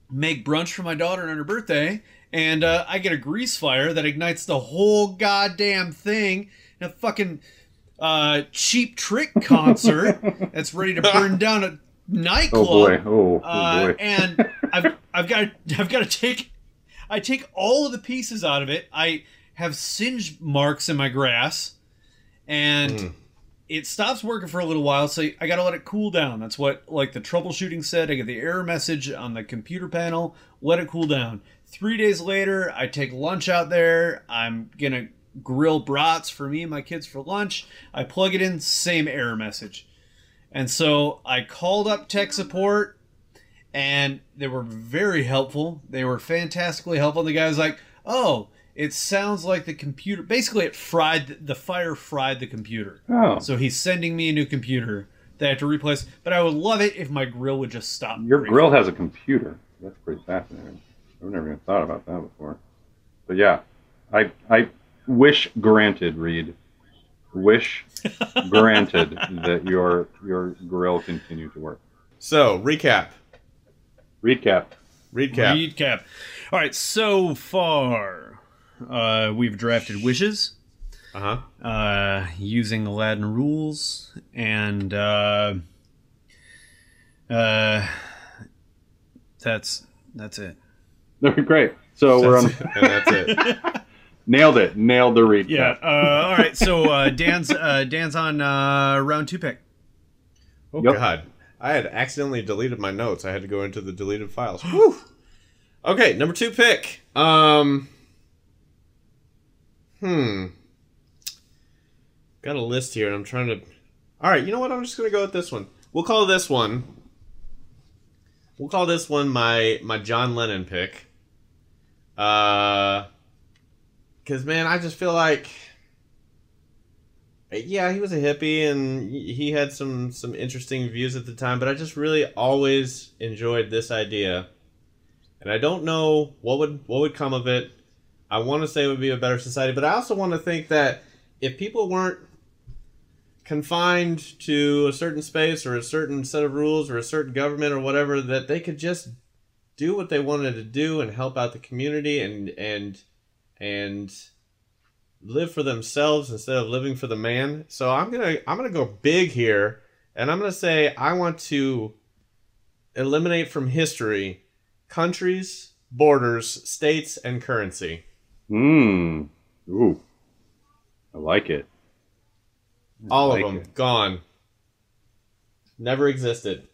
make brunch for my daughter on her birthday. And uh, I get a grease fire that ignites the whole goddamn thing in a fucking uh, cheap trick concert that's ready to burn down a nightclub. Oh, boy. Oh, oh uh, boy. And I've, I've got I've got to take... I take all of the pieces out of it. I have singe marks in my grass, and mm. it stops working for a little while, so I got to let it cool down. That's what, like, the troubleshooting said. I get the error message on the computer panel. Let it cool down. Three days later, I take lunch out there. I'm going to grill brats for me and my kids for lunch. I plug it in, same error message. And so I called up tech support, and they were very helpful. They were fantastically helpful. The guy was like, oh, it sounds like the computer. Basically, it fried, the fire fried the computer. Oh. So he's sending me a new computer that I have to replace. But I would love it if my grill would just stop. Your breaking. Grill has a computer. That's pretty fascinating. I've never even thought about that before. But yeah, I I wish granted, Reed. Wish granted that your your grill continue to work. So, recap. Reed cap. Reed cap. Reed cap. All right, so far uh, we've drafted wishes uh-huh. uh, using Aladdin rules, and uh, uh, that's that's it. Great. So that's we're on. It. That's it. Nailed it. Nailed the Reed yeah, cap. Yeah. Uh, all right, so uh, Dan's uh, Dan's on uh, round two pick. Oh, yep. God. I had accidentally deleted my notes. I had to go into the deleted files. Whew. Okay, number two pick. Um, hmm. Got a list here, and I'm trying to... All right, you know what? I'm just going to go with this one. We'll call this one... We'll call this one my, my John Lennon pick. Uh, because, man, I just feel like... Yeah, he was a hippie, and he had some, some interesting views at the time, but I just really always enjoyed this idea. And I don't know what would what would come of it. I want to say it would be a better society, but I also want to think that if people weren't confined to a certain space or a certain set of rules or a certain government or whatever, that they could just do what they wanted to do and help out the community and and and... live for themselves instead of living for the man. So I'm gonna I'm gonna go big here, and I'm gonna say I want to eliminate from history countries, borders, states, and currency. Mmm. Ooh. I like it. I All like of them it. Gone. Never existed.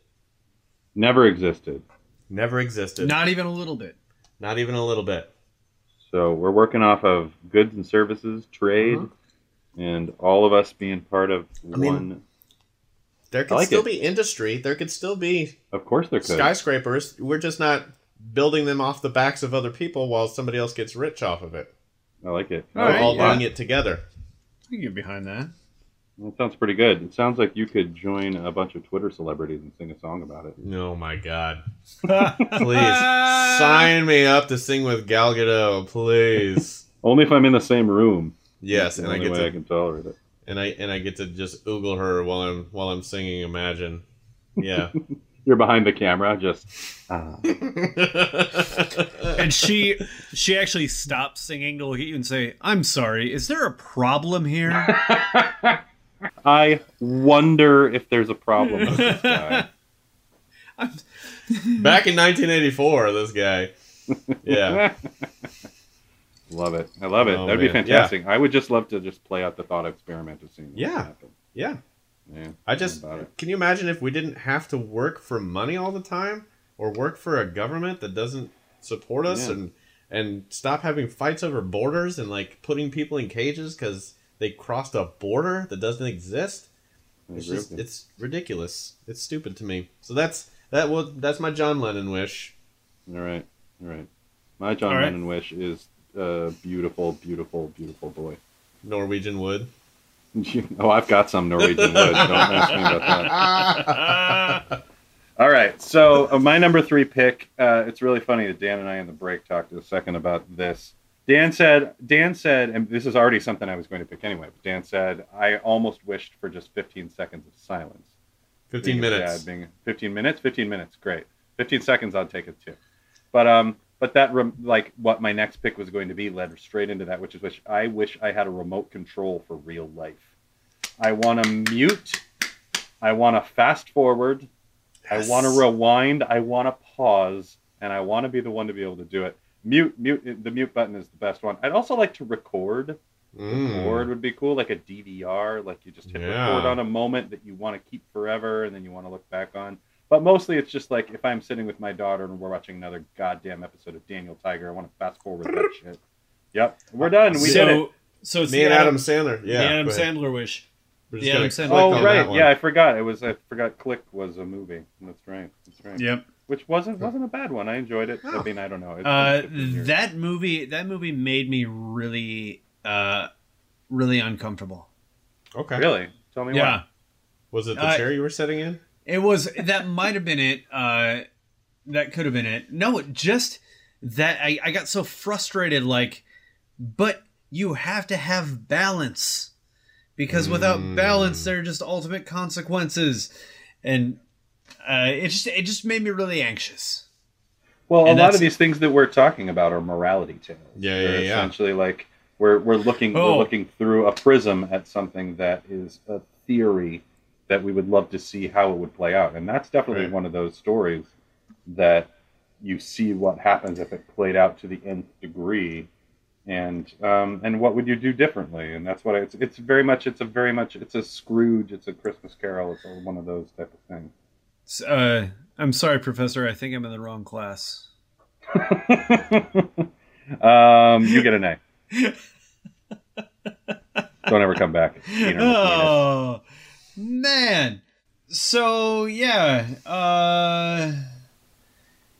Never existed. Never existed. Not even a little bit. Not even a little bit. So we're working off of goods and services, trade, uh-huh. and all of us being part of I one. Mean, there could like still it. be industry. There could still be of course there could. skyscrapers. We're just not building them off the backs of other people while somebody else gets rich off of it. I like it. All we're right, all yeah. doing it together. I can get behind that. That sounds pretty good. It sounds like you could join a bunch of Twitter celebrities and sing a song about it. Oh, my God. Please. Sign me up to sing with Gal Gadot, please. Only if I'm in the same room. Yes, That's and I get to I can tolerate it. And I and I get to just oogle her while I'm while I'm singing Imagine. Yeah. You're behind the camera, just uh. And she she actually stops singing to look at you and say, "I'm sorry, is there a problem here?" I wonder if there's a problem with this guy. Back in nineteen eighty-four, this guy. Yeah. Love it. I love it. Oh, That'd man. be fantastic. Yeah. I would just love to just play out the thought experiment of seeing yeah. happen. Yeah. Yeah. I just, can you imagine if we didn't have to work for money all the time or work for a government that doesn't support us yeah. and, and stop having fights over borders and like putting people in cages because they crossed a border that doesn't exist? It's just, it's ridiculous. It's stupid to me. So that's, that will, that's my John Lennon wish. All right. All right. My John right. Lennon wish is a beautiful, beautiful, beautiful boy. Norwegian wood. Oh, I've got some Norwegian wood. Don't ask me about that. All right. So uh, my number three pick, uh, it's really funny that Dan and I in the break talked a second about this. Dan said, Dan said, and this is already something I was going to pick anyway, but Dan said, I almost wished for just fifteen seconds of silence. fifteen minutes. Being fifteen minutes? fifteen minutes. Great. fifteen seconds, I'd take it too. But um, but that, rem like, what my next pick was going to be led straight into that, which is which I wish I had a remote control for real life. I want to mute. I want to fast forward. Yes. I want to rewind. I want to pause. And I want to be the one to be able to do it. Mute, mute, the mute button is the best one. I'd also like to record. Mm. Record would be cool, like a D V R. Like, you just hit yeah. record on a moment that you want to keep forever and then you want to look back on. But mostly it's just like if I'm sitting with my daughter and we're watching another goddamn episode of Daniel Tiger, I want to fast forward that shit. Yep. We're done. We so, did it. So it's me and Adam, Adam Sandler. Yeah. The Adam Sandler wish. The Adam Sandler. Oh, right. Yeah, I forgot. It was I forgot Click was a movie. That's right. That's right. Yep. Which wasn't wasn't a bad one. I enjoyed it. Oh. I mean, I don't know. It, uh, that movie that movie made me really uh really uncomfortable. Okay. Really? Tell me yeah. why. Was it the uh, chair you were sitting in? It was, that might have been it. Uh, that could have been it. No, just that I, I got so frustrated, like, but you have to have balance. Because mm. without balance, there are just ultimate consequences. And uh, it just it just made me really anxious. Well, and a lot of these things that we're talking about are morality tales. Yeah, yeah, yeah. Essentially, like, we're, we're, looking, oh. we're looking through a prism at something that is a theory that we would love to see how it would play out. And that's definitely right. one of those stories that you see what happens if it played out to the nth degree and, um, and what would you do differently? And that's what I, it's, it's very much, it's a very much, it's a Scrooge, it's a Christmas Carol. It's a, one of those type of things. Uh, I'm sorry, Professor. I think I'm in the wrong class. um, you get an A. Don't ever come back. Oh, man. So, yeah. Uh,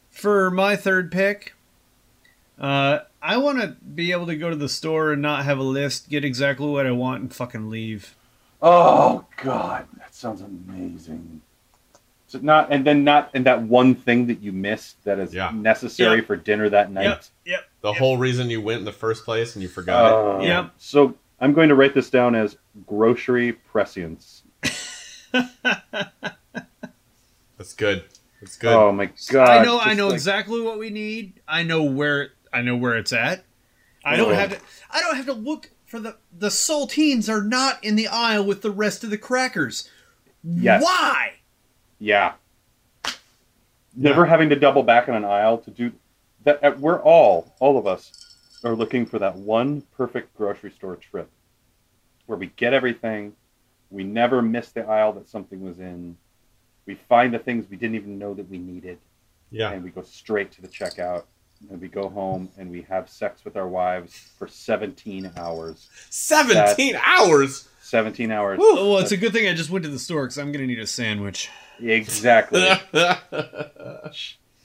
for my third pick, uh, I want to be able to go to the store and not have a list, get exactly what I want, and fucking leave. Oh, God. That sounds amazing. So not, and then not, and that one thing that you missed that is yeah. necessary yep. for dinner that night. Yep. yep. The yep. whole reason you went in the first place and you forgot uh, it. Yep. So I'm going to write this down as grocery prescience. That's good. That's good. Oh my god! I know. Just I know like... exactly what we need. I know where. I know where it's at. I don't oh. have to. I don't have to look for the the saltines are not in the aisle with the rest of the crackers. Yes. Why? Yeah. Never yeah. having to double back in an aisle to do that. We're all, all of us, are looking for that one perfect grocery store trip where we get everything. We never miss the aisle that something was in. We find the things we didn't even know that we needed. Yeah. And we go straight to the checkout. And we go home and we have sex with our wives for seventeen hours. seventeen That's hours? seventeen hours. Whew. Well, it's a good thing I just went to the store because I'm going to need a sandwich. Exactly. that's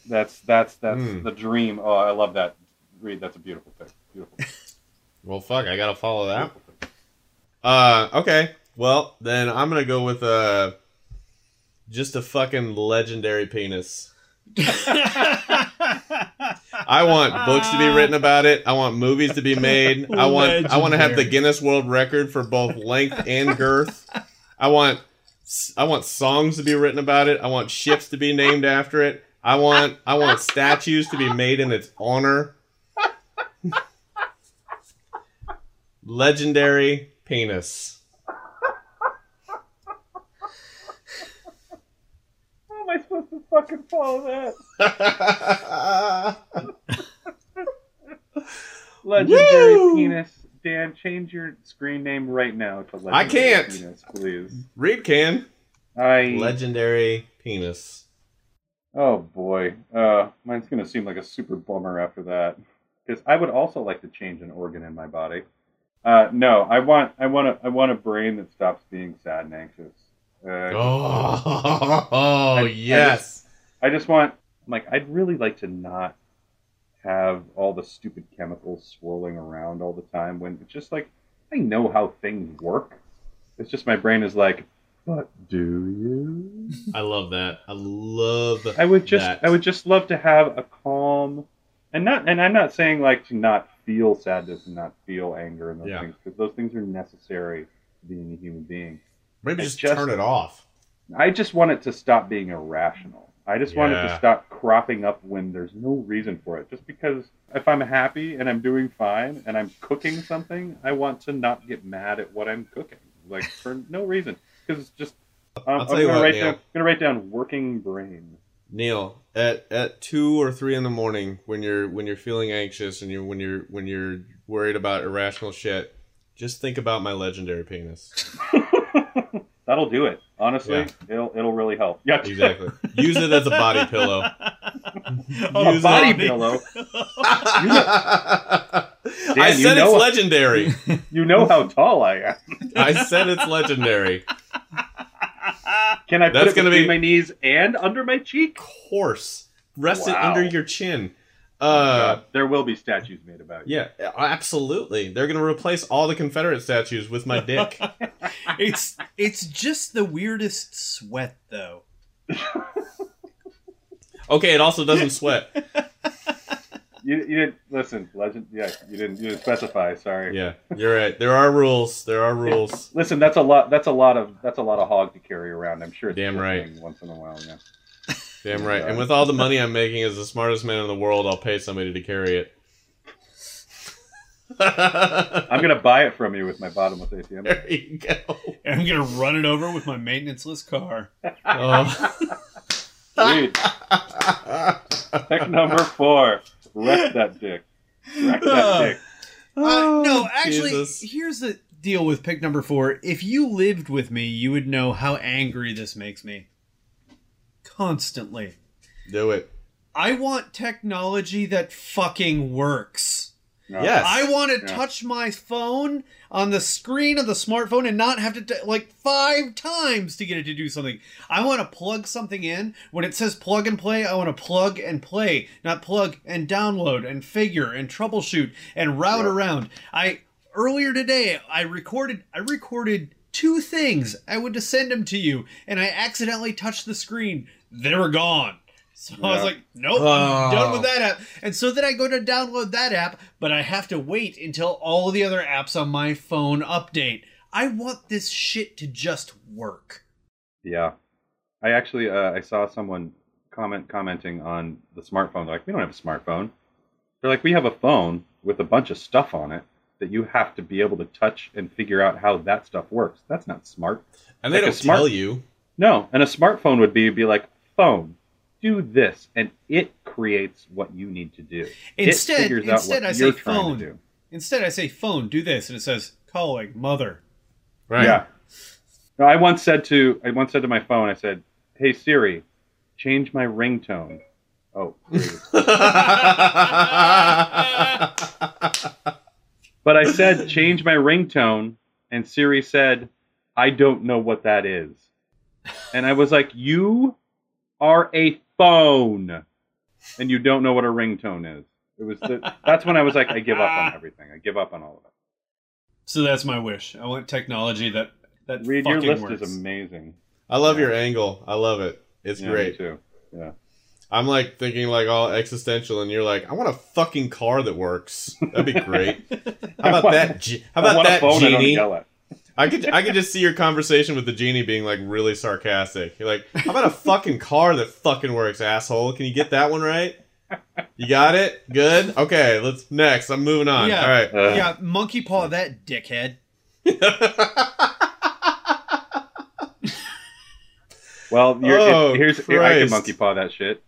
that's that's mm. the dream. Oh, I love that. Reed, that's a beautiful pick. Beautiful. Well, fuck. I got to follow that. Uh, okay. Well, then I'm going to go with uh, just a fucking legendary penis. I want books to be written about it. I want movies to be made. I want legendary. I want to have the Guinness World Record for both length and girth. I want I want songs to be written about it. I want ships to be named after it. I want I want statues to be made in its honor. Legendary penis. fucking follow that. Legendary Woo! Penis. Dan, change your screen name right now to Legendary I can't. Penis, please. Reed can. I... Legendary Penis. Oh, boy. Uh, mine's going to seem like a super bummer after that. Because I would also like to change an organ in my body. Uh, no, I want I want a I want a brain that stops being sad and anxious. Uh, oh, I, yes. I just, I just want, like, I'd really like to not have all the stupid chemicals swirling around all the time when it's just like, I know how things work. It's just my brain is like, but do you? I love that. I love I would just that. I would just love to have a calm, and not, and I'm not saying like to not feel sadness and not feel anger and those yeah. things, because those things are necessary to being a human being. Maybe just, just turn it off. I just want it to stop being irrational. I just yeah. want it to stop cropping up when there's no reason for it. Just because if I'm happy and I'm doing fine and I'm cooking something, I want to not get mad at what I'm cooking. Like, for no reason. Because it's just... Um, I'm going to write down working brain. Neil, at at two or three in the morning, when you're when you're feeling anxious and you're when you're when you're worried about irrational shit, just think about my legendary penis. That'll do it. Honestly, yeah. it'll it'll really help. Yeah, exactly. Use it as a body pillow. Oh, Use a body it. pillow. Dan, I said it's legendary. You know how tall I am. I said it's legendary. Can I That's put it gonna between be... my knees and under my cheek? Of course. Rest wow. it under your chin. Uh, oh, there will be statues made about you. Yeah, absolutely. They're going to replace all the Confederate statues with my dick. It's it's just the weirdest sweat, though. Okay, it also doesn't sweat. You, you didn't listen, legend. Yeah, you didn't. You didn't specify. Sorry. Yeah, you're right. There are rules. There are rules. Yeah. Listen, that's a lot. That's a lot of. That's a lot of hog to carry around. I'm sure. It's Damn right. Once in a while, yeah. Damn right. And with all the money I'm making as the smartest man in the world, I'll pay somebody to carry it. I'm going to buy it from you with my bottomless A T M. There you go. And I'm going to run it over with my maintenance-less car. Oh. Dude. Pick number four. Wreck that dick. Wreck that dick. Uh, no, actually, Jesus. Here's the deal with pick number four. If you lived with me, you would know how angry this makes me. Constantly. Do it. I want technology that fucking works. No. Yes. I want to yeah. touch my phone on the screen of the smartphone and not have to, t like, five times to get it to do something. I want to plug something in. When it says plug and play, I want to plug and play, not plug and download and figure and troubleshoot and route yeah. around. I earlier today, I recorded, I recorded two things. I would send them to you, and I accidentally touched the screen. They were gone. So yeah. I was like, nope, oh. I'm done with that app. And so then I go to download that app, but I have to wait until all the other apps on my phone update. I want this shit to just work. Yeah. I actually, uh, I saw someone comment commenting on the smartphone. They're like, we don't have a smartphone. They're like, we have a phone with a bunch of stuff on it that you have to be able to touch and figure out how that stuff works. That's not smart. And they like don't smart, tell you. No. And a smartphone would be, be like, phone, do this. And it creates what you need to do. Instead, it instead I say phone. Instead I say phone, do this. And it says calling mother. Right. Yeah. No, I once said to, I once said to my phone, I said, hey Siri, change my ringtone. Oh. But I said, change my ringtone, and Siri said, I don't know what that is. And I was like, you are a phone, and you don't know what a ringtone is. It was the, that's when I was like, I give up on everything. I give up on all of it. So that's my wish. I want technology that, that Reed, fucking works. Your list works. Is amazing. I love yeah. your angle. I love it. It's yeah, great. Me too. Yeah. I'm like thinking like all existential, and you're like, I want a fucking car that works. That'd be great. How about want, that? How about that genie? I, I could I could just see your conversation with the genie being like really sarcastic. You're like, how about a fucking car that fucking works, asshole? Can you get that one right? You got it? Good. Okay, let's next. I'm moving on. Yeah, all right. Uh, yeah, monkey paw that dickhead. Well, you're, oh, it, here's here, I can monkey paw that shit.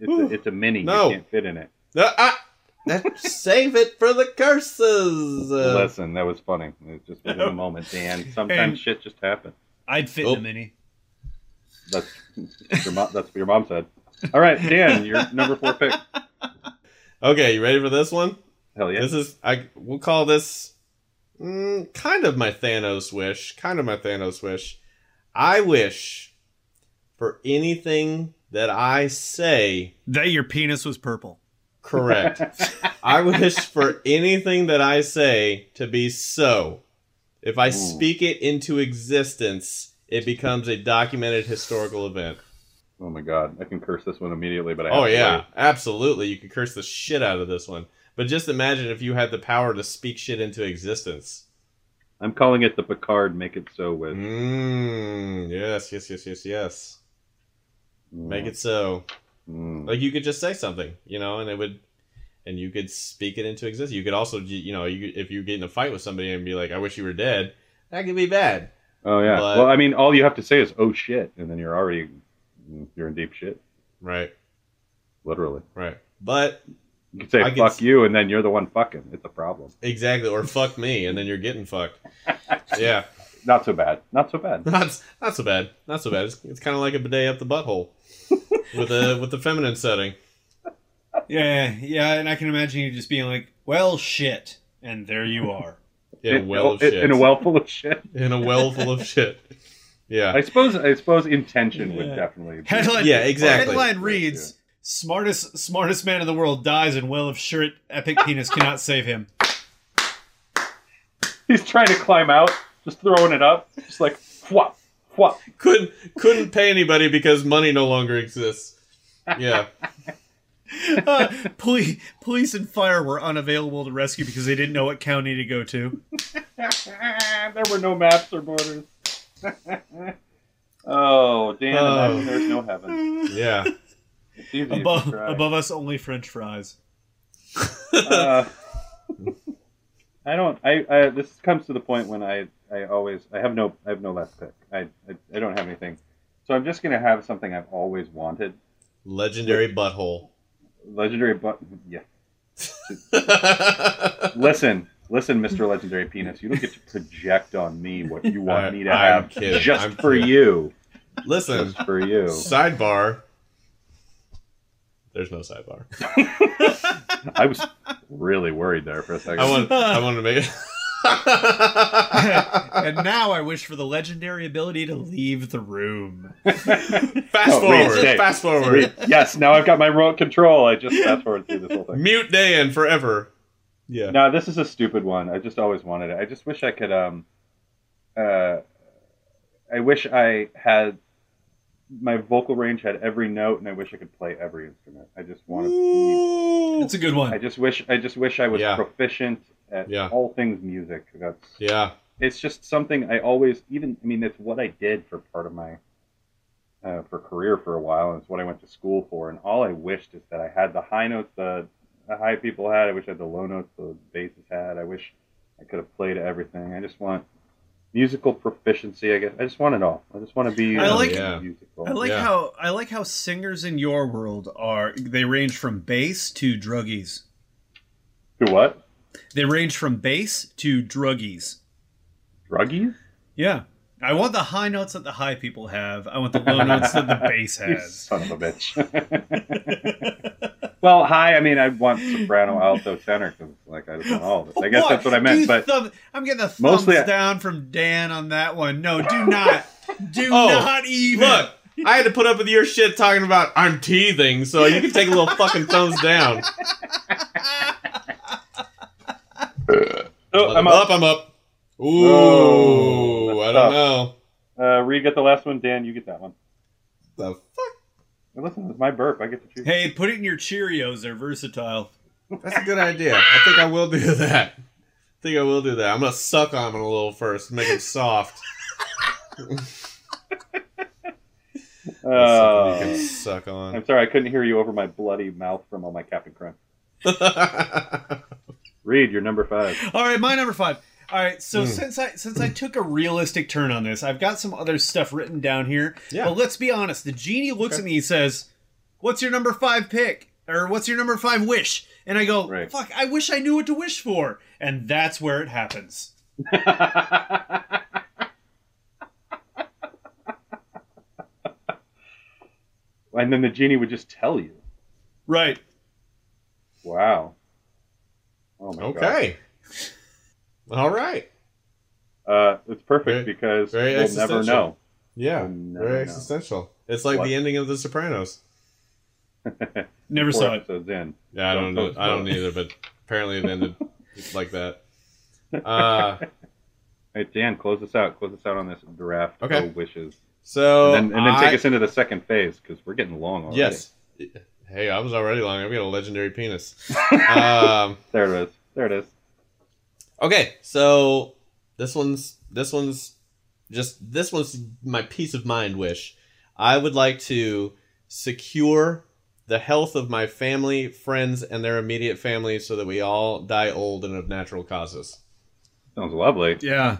It's Ooh, a, it's a mini. No. You can't fit in it. Uh, I, save it for the curses. Listen, that was funny. It was just within a moment, Dan. Sometimes and shit just happens. I'd fit oh. in a mini. That's, that's, your mom, that's what your mom said. All right, Dan, your number four pick. Okay, you ready for this one? Hell yeah. This is I. We'll call this mm, kind of my Thanos wish. Kind of my Thanos wish. I wish for anything that I say that your penis was purple. Correct. I wish for anything that I say to be so. If I Ooh. speak it into existence, it becomes a documented historical event. Oh my god, I can curse this one immediately, but I have Oh yeah, to absolutely. You can curse the shit out of this one. But just imagine if you had the power to speak shit into existence. I'm calling it the Picard Make It So with. Mm, yes, yes, yes, yes, yes. Mm. Make it so. Mm. Like you could just say something, you know, and it would, and you could speak it into existence. You could also, you know, you, if you get in a fight with somebody and be like, I wish you were dead, that could be bad. Oh yeah. But, well, I mean, all you have to say is, oh shit, and then you're already... You're in deep shit. Right. Literally. Right. But you could say I fuck could... you and then you're the one fucking. It's a problem. Exactly. Or fuck me and then you're getting fucked. Yeah. Not so bad. Not so bad. Not, not so bad. Not so bad. It's, it's kind of like a bidet up the butthole with a with the feminine setting. Yeah. Yeah. And I can imagine you just being like, well, shit. And there you are. In a well of shit. In a well full of shit. In a well full of shit. Yeah, I suppose. I suppose intention yeah. would definitely. Be. Headline, yeah, exactly. Headline reads: yeah. "Smartest smartest man in the world dies in well of shit. Epic penis cannot save him." He's trying to climb out, just throwing it up, just like whop whop. Couldn't couldn't pay anybody because money no longer exists. Yeah. uh, police, police and fire were unavailable to rescue because they didn't know what county to go to. There were no maps or borders. Oh, Dan, oh. There's no heaven. Yeah. Above, above us, only French fries. uh, I don't. I, I. This comes to the point when I. I always. I have no. I have no last pick. I, I. I don't have anything. So I'm just gonna have something I've always wanted. Legendary butthole. Legendary butt. Yeah. Listen. Listen, Mister Legendary Penis, you don't get to project on me what you want I, me to I'm have kidding. just I'm for kidding. you. Listen. Just for you. Sidebar. There's no sidebar. I was really worried there for a second. I wanted, I wanted to make it. And now I wish for the legendary ability to leave the room. fast oh, forward. Reed, just fast forward. Reed. Yes, now I've got my remote control. I just fast forward through this whole thing. Mute Dan forever. Yeah. No, this is a stupid one. I just always wanted it. I just wish I could. Um, uh, I wish I had my vocal range had every note, and I wish I could play every instrument. I just want to. That's a good one. I just wish. I just wish I was yeah. proficient at yeah. all things music. That's yeah. It's just something I always even. I mean, it's what I did for part of my uh, for career for a while, and it's what I went to school for. And all I wished is that I had the high notes. The The high people had. I wish I had the low notes the basses had. I wish I could have played everything. I just want musical proficiency. I guess I just want it all. I just want to be. I like. Uh, yeah. musical. I like yeah. how I like how singers in your world are. They range from bass to druggies. To what? They range from bass to druggies. Druggies? Yeah. I want the high notes that the high people have. I want the low notes that the bass has. You son of a bitch. Well, high, I mean, I want soprano, alto, tenor, because like, I don't know all of it. I guess what? that's what I meant. But thumb- I'm getting the thumbs down I- from Dan on that one. No, do not. Do oh, not even. Look, I had to put up with your shit talking about I'm teething, so you can take a little fucking thumbs down. Oh, I'm up. up. I'm up. Ooh, oh, I don't tough. know. Uh, Reed got the last one. Dan, you get that one. The fuck? Listen, it's my burp. I get to choose. Hey, put it in your Cheerios. They're versatile. That's a good idea. I think I will do that. I think I will do that. I'm going to suck on them a little first. Make them soft. uh, you can suck on. I'm sorry. I couldn't hear you over my bloody mouth from all my Cap'n Crunch. Reed, your number five. All right, my number five. All right, so mm. since I since I took a realistic turn on this, I've got some other stuff written down here. Yeah. But let's be honest. The genie looks okay. at me and says, what's your number five pick? Or what's your number five wish? And I go, right. fuck, I wish I knew what to wish for. And that's where it happens. And then the genie would just tell you. Right. Wow. Oh my okay. God. Okay. All right. Uh, it's perfect very, because very we'll never know. Yeah, we'll never very existential. Know. It's like what? The ending of The Sopranos. Never saw it. In. Yeah, I don't know. I don't either, but apparently it ended like that. Uh, right, Dan, close us out. Close us out on this draft. Okay. Go wishes. So and then, and then I, take us into the second phase because we're getting long already. Yes. Hey, I was already long. I've got a legendary penis. um, there it is. There it is. Okay, so this one's this one's just this one's my peace of mind wish. I would like to secure the health of my family, friends, and their immediate family so that we all die old and of natural causes. Sounds lovely. Yeah.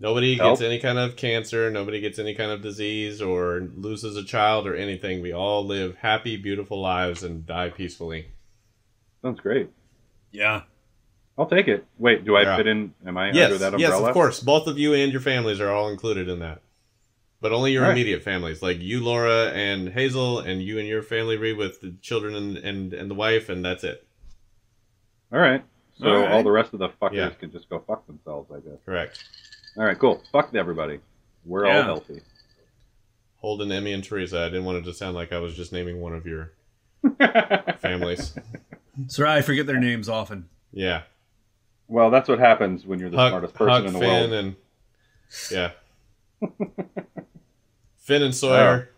Nobody Help. gets any kind of cancer, nobody gets any kind of disease or loses a child or anything. We all live happy, beautiful lives and die peacefully. Sounds great. Yeah. I'll take it. Wait, do I yeah. fit in? Am I yes, under that umbrella? Yes, of course. Both of you and your families are all included in that. But only your all immediate right. families. Like you, Laura, and Hazel, and you and your family, Reed, with the children and, and, and the wife, and that's it. All right. So all, right. all the rest of the fuckers yeah. can just go fuck themselves, I guess. Correct. All right, cool. Fuck everybody. We're yeah. all healthy. Holden, Emmy, and Teresa. I didn't want it to sound like I was just naming one of your families. Sorry, I forget their names often. Yeah. Well, that's what happens when you're the Huck, smartest person Huck, in the Finn world. And, yeah. Finn and Sawyer,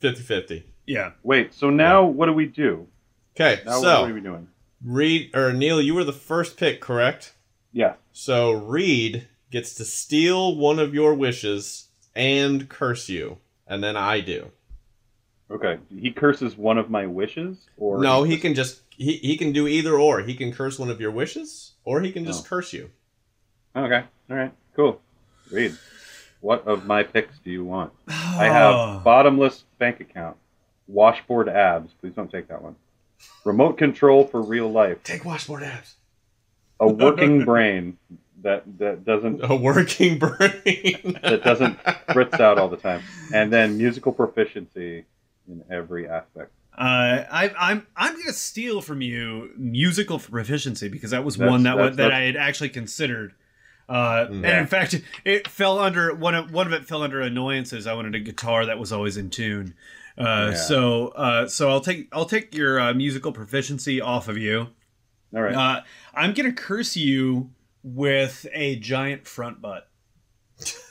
fifty fifty. Yeah. Wait, so now yeah. what do we do? Okay, so what are we doing? Reed, or Neil, you were the first pick, correct? Yeah. So Reed gets to steal one of your wishes and curse you, and then I do. Okay, he curses one of my wishes? Or no, he can just... He he can do either or. He can curse one of your wishes, or he can just oh. curse you. Okay. All right. Cool. Reed, what of my picks do you want? Oh. I have bottomless bank account, washboard abs. Please don't take that one. Remote control for real life. Take washboard abs. A working brain that that doesn't a working brain that doesn't fritz out all the time, and then musical proficiency in every aspect. Uh, I, I'm I'm gonna steal from you musical proficiency because that was that's, one that that's, that that's, I had actually considered, uh, yeah. and in fact it fell under one of one of it fell under annoyances. I wanted a guitar that was always in tune, uh, yeah. so uh, so I'll take I'll take your uh, musical proficiency off of you. All right, uh, I'm gonna curse you with a giant front butt.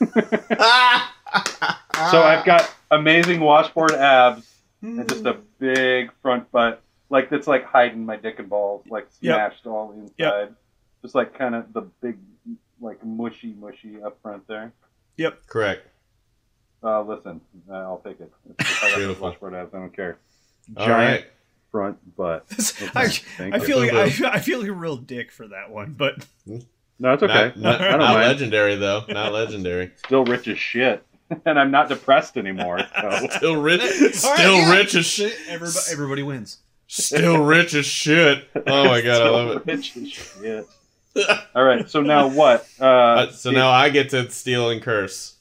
So I've got amazing washboard abs. And just a big front butt, like that's like hiding my dick and balls, like smashed yep. all inside. Yep. Just like kind of the big, like mushy, mushy up front there. Yep, correct. Uh, listen, I'll take it. I Beautiful. Washboard abs, I don't care. Giant right. front butt. Okay. I, I feel you. like I, I feel like a real dick for that one, but no, it's okay. Not, not, I don't not mind. legendary though. Not legendary. Still rich as shit. And I'm not depressed anymore. So. Still rich, still right, yeah. rich as shit. Everybody, everybody wins. Still rich as shit. Oh my god, still I love it. Rich as shit. All right, so now what? Uh, uh, so now I get to steal and curse,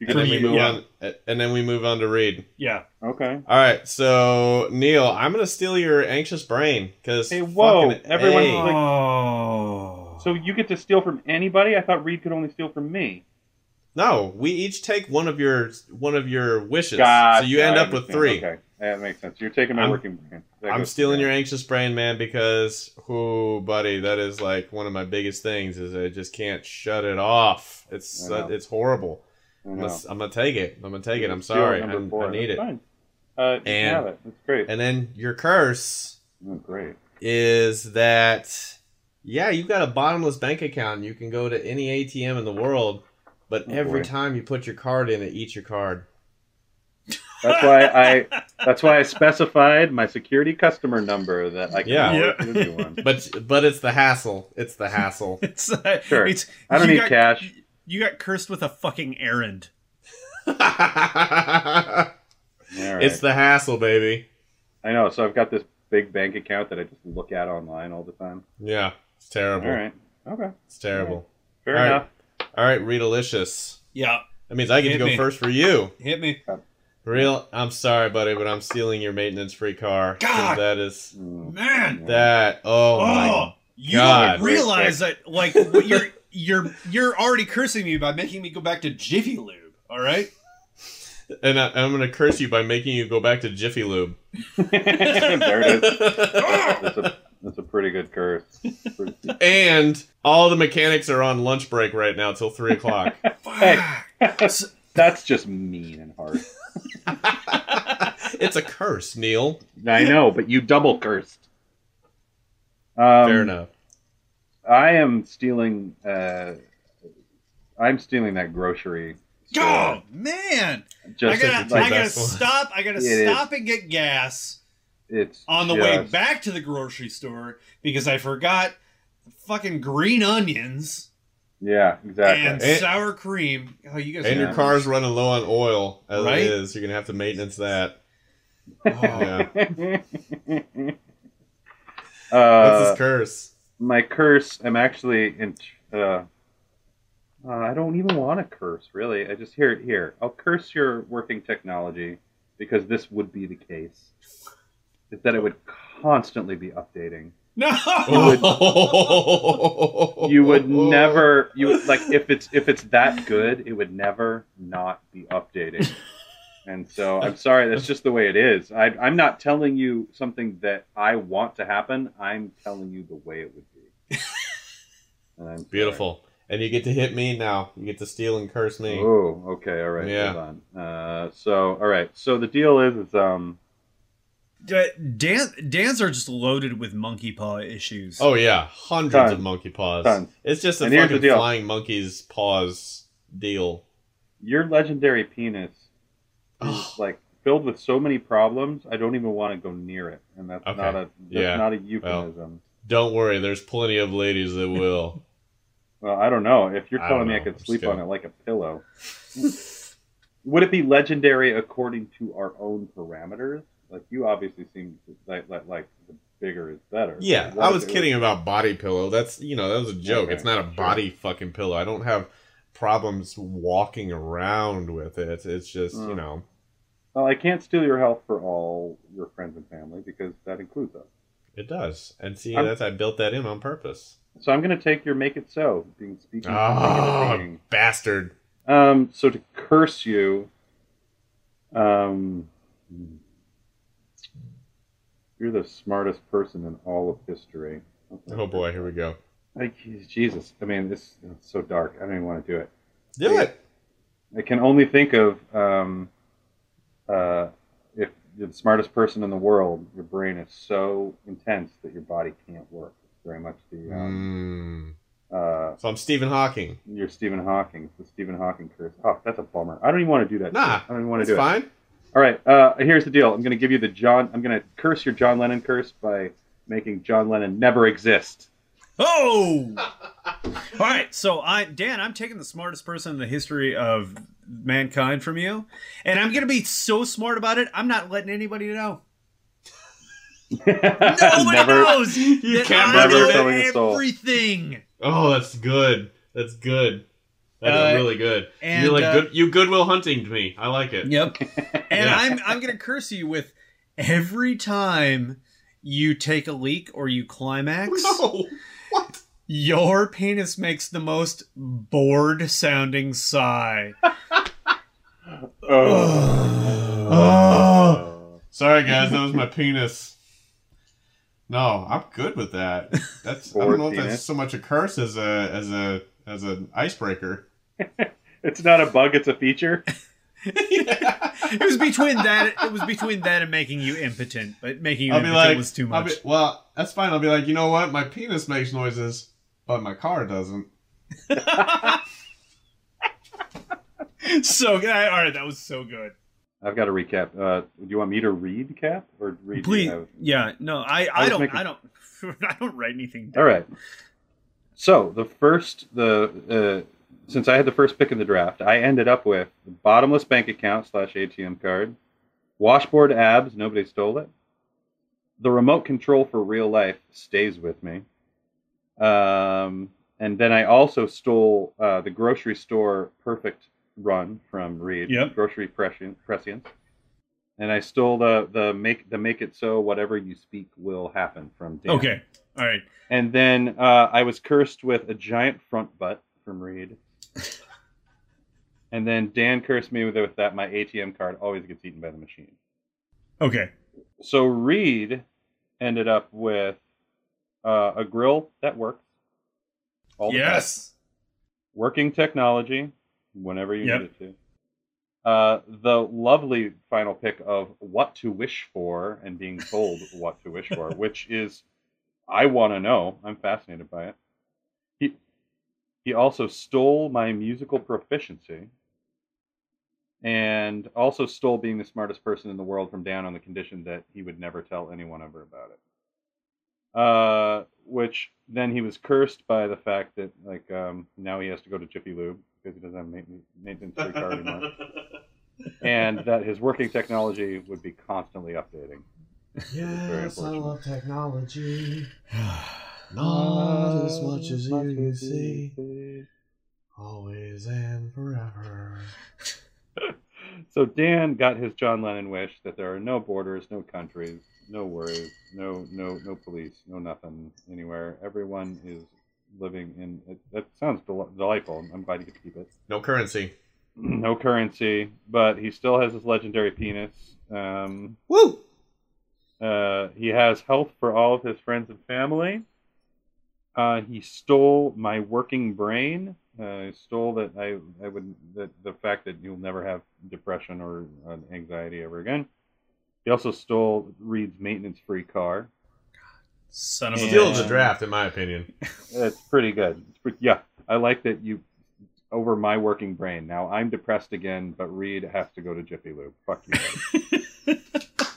and then we move yeah. on. And then we move on to Reed. Yeah. Okay. All right, so Neil, I'm gonna steal your anxious brain because hey, whoa, everyone's hey. like, oh. So you get to steal from anybody? I thought Reed could only steal from me. No, we each take one of your one of your wishes, God, so you end I up understand. with three. Okay, that makes sense. You're taking my I'm, working brain. That I'm stealing your anxious brain, man, because, oh, buddy, that is like one of my biggest things is I just can't shut it off. It's uh, it's horrible. I'm gonna, I'm gonna take it. I'm gonna take it. I'm sorry. I need That's it. Fine. Uh, you and, have it. That's great. And then your curse oh, great. is that, yeah, you've got a bottomless bank account. And you can go to any A T M in the world. But oh, every boy. time you put your card in, it eats your card. That's why I. That's why I specified my security customer number that I can yeah. yeah. one. But but it's the hassle. It's the hassle. It's, uh, sure. It's, I don't need got, cash. You got cursed with a fucking errand. Right. It's the hassle, baby. I know. So I've got this big bank account that I just look at online all the time. Yeah, it's terrible. All right. Okay. It's terrible. All right. Fair all enough. Right. All right, Reedalicious. Yeah. That means I get Hit to go me. first for you. Hit me. Uh, Real, I'm sorry, buddy, but I'm stealing your maintenance-free car. God, that is man. That oh, oh my you God. Realize that like you're you're you're already cursing me by making me go back to Jiffy Lube. All right, and I, I'm gonna curse you by making you go back to Jiffy Lube. There it is. That's a, that's a pretty good curse. Pretty good. And all the mechanics are on lunch break right now till three o'clock. Hey, that's, that's just mean and hard. It's a curse, Neil. I know, but you double cursed. Um, Fair enough. I am stealing. Uh, I'm stealing that grocery. Store. Oh man! Just I gotta, I gotta stop. I gotta it stop is. and get gas. It's on the just... way back to the grocery store because I forgot fucking green onions. Yeah, exactly. And, and sour cream. Oh, you guys and your car's running low on oil as right? it is. You're gonna have to maintenance that. Oh, yeah. uh, What's his curse? My curse. I'm actually in. Uh, uh, I don't even want to curse, really. I just hear it here. I'll curse your working technology because this would be the case. Is that it would constantly be updating. No, you would, you would never. You would, like if it's if it's that good, it would never not be updating. And so I'm sorry, that's just the way it is. I, I'm not telling you something that I want to happen. I'm telling you the way it would be. And I'm Beautiful, sorry. And you get to hit me now. You get to steal and curse me. Oh, okay, all right, yeah. Hold on. Uh, so all right, so the deal is, is um. Dan, Dan's are just loaded with monkey paw issues. Oh yeah, hundreds Tons. of monkey paws. Tons. It's just a and fucking flying monkey's paws deal. Your legendary penis is like filled with so many problems. I don't even want to go near it, and that's okay. not a that's yeah. not a euphemism. Well, don't worry, there's plenty of ladies that will. Well, I don't know if you're telling I me know. I could I'm sleep on it like a pillow. Would it be legendary according to our own parameters? Like, you obviously seem to, like, like, like the bigger is better. Yeah, I was kidding was... about body pillow. That's, you know, that was a joke. Okay, it's not a sure. body fucking pillow. I don't have problems walking around with it. It's just, mm. you know. Well, I can't steal your health for all your friends and family because that includes us. It does. And see, I'm... that's I built that in on purpose. So I'm going to take your make it so. Being speaking. Oh, being bastard. Um, so to curse you, um... you're the smartest person in all of history. Okay. Oh boy, here we go. Like, Jesus, I mean, this it's so dark. I don't even want to do it. Do I, it. I can only think of um, uh, if you're the smartest person in the world, your brain is so intense that your body can't work. It's very much the. Um, mm. uh, so I'm Stephen Hawking. You're Stephen Hawking. It's the Stephen Hawking curse. Oh, that's a bummer. I don't even want to do that. Nah, too. I don't even want to do fine. it. It's fine. All right, uh, here's the deal. I'm going to give you the John... I'm going to curse your John Lennon curse by making John Lennon never exist. Oh! All right, so I, Dan, I'm taking the smartest person in the history of mankind from you, and I'm going to be so smart about it, I'm not letting anybody know. Nobody never, knows you can't I never know everything. Oh, that's good. That's good. That is uh, really good. And, You're like uh, good, you Goodwill Hunting me. I like it. Yep. And yeah. I'm I'm gonna curse you with every time you take a leak or you climax. No. What? Your penis makes the most bored sounding sigh. oh. oh. Sorry guys, that was my penis. No, I'm good with that. That's bored I don't know penis. if that's so much a curse as a as a as an icebreaker. It's not a bug, it's a feature. Yeah. It was between that it was between that and making you impotent, but making you I'll impotent be like, was too much. I'll be, well, that's fine. I'll be like, you know what? My penis makes noises, but my car doesn't. So good. All right, that was so good. I've got to recap. Uh, do you want me to read cap or read? Please, yeah. No, I, I, I don't, making... I don't, I don't write anything down. All right. So the first, the uh, since I had the first pick in the draft, I ended up with the bottomless bank account slash A T M card, washboard abs. Nobody stole it. The remote control for real life stays with me. Um, and then I also stole uh, the grocery store perfect run from Reed, yep. Grocery prescience, and I stole the the make the make it so whatever you speak will happen from Dan. Okay, all right. And then uh, I was cursed with a giant front butt from Reed, and then Dan cursed me with, with that my A T M card always gets eaten by the machine. Okay. So Reed ended up with uh, a grill that works. All the yes. Time. Working technology whenever you yep. need it to. Uh, the lovely final pick of what to wish for and being told what to wish for, which is, I want to know. I'm fascinated by it. He he also stole my musical proficiency and also stole being the smartest person in the world from Dan on the condition that he would never tell anyone ever about it. Uh, which then he was cursed by the fact that like um, now he has to go to Jiffy Lube because he doesn't have maintenance, maintenance free card anymore, and that his working technology would be constantly updating. Yes, I love technology. Not as much as you can see. Always and forever. So Dan got his John Lennon wish that there are no borders, no countries, no worries, no no no police, no nothing anywhere. Everyone is living in it. That sounds del- delightful. I'm glad you get to keep it. No currency. No currency, but he still has his legendary penis. Um, Woo! Uh, he has health for all of his friends and family. Uh, he stole my working brain. Uh, he stole that I I would that the fact that you'll never have depression or uh, anxiety ever again. He also stole Reed's maintenance-free car. Son of a steal the draft, in my opinion. It's pretty good. It's pretty, yeah, I like that you over my working brain. Now I'm depressed again, but Reed has to go to Jiffy Lube. Fuck you.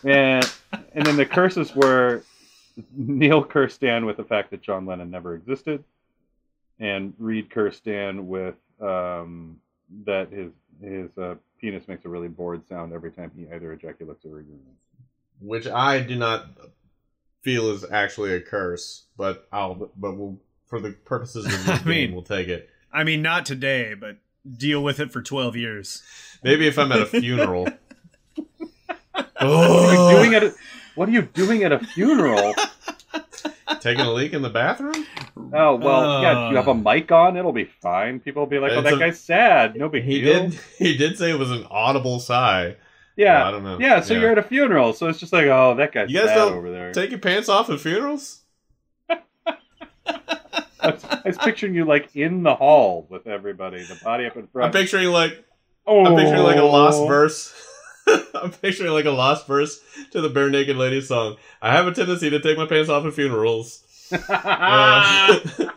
and and then the curses were Neil cursed Dan with the fact that John Lennon never existed, and Reed cursed Dan with um, that his his uh, penis makes a really bored sound every time he either ejaculates or urinates. Which I do not feel is actually a curse, but I'll but we'll for the purposes of this mean, game, we'll take it. I mean, not today, but deal with it for twelve years. Maybe if I'm at a funeral. Oh. Doing it. What are you doing at a funeral? Taking a leak in the bathroom? Oh, well, uh, yeah, you have a mic on, it'll be fine. People will be like, oh, that a, guy's sad. No big he deal. Did, he did say it was an audible sigh. Yeah. Oh, I don't know. Yeah, so yeah. You're at a funeral, so it's just like, oh, that guy's you guys sad don't over there. Take your pants off at funerals? I, was, I was picturing you, like, in the hall with everybody, the body up in front. I'm picturing, like, oh. I'm picturing, like, a lost verse. I'm picturing like a lost verse to the Bare Naked Ladies song. I have a tendency to take my pants off at funerals. uh, Bare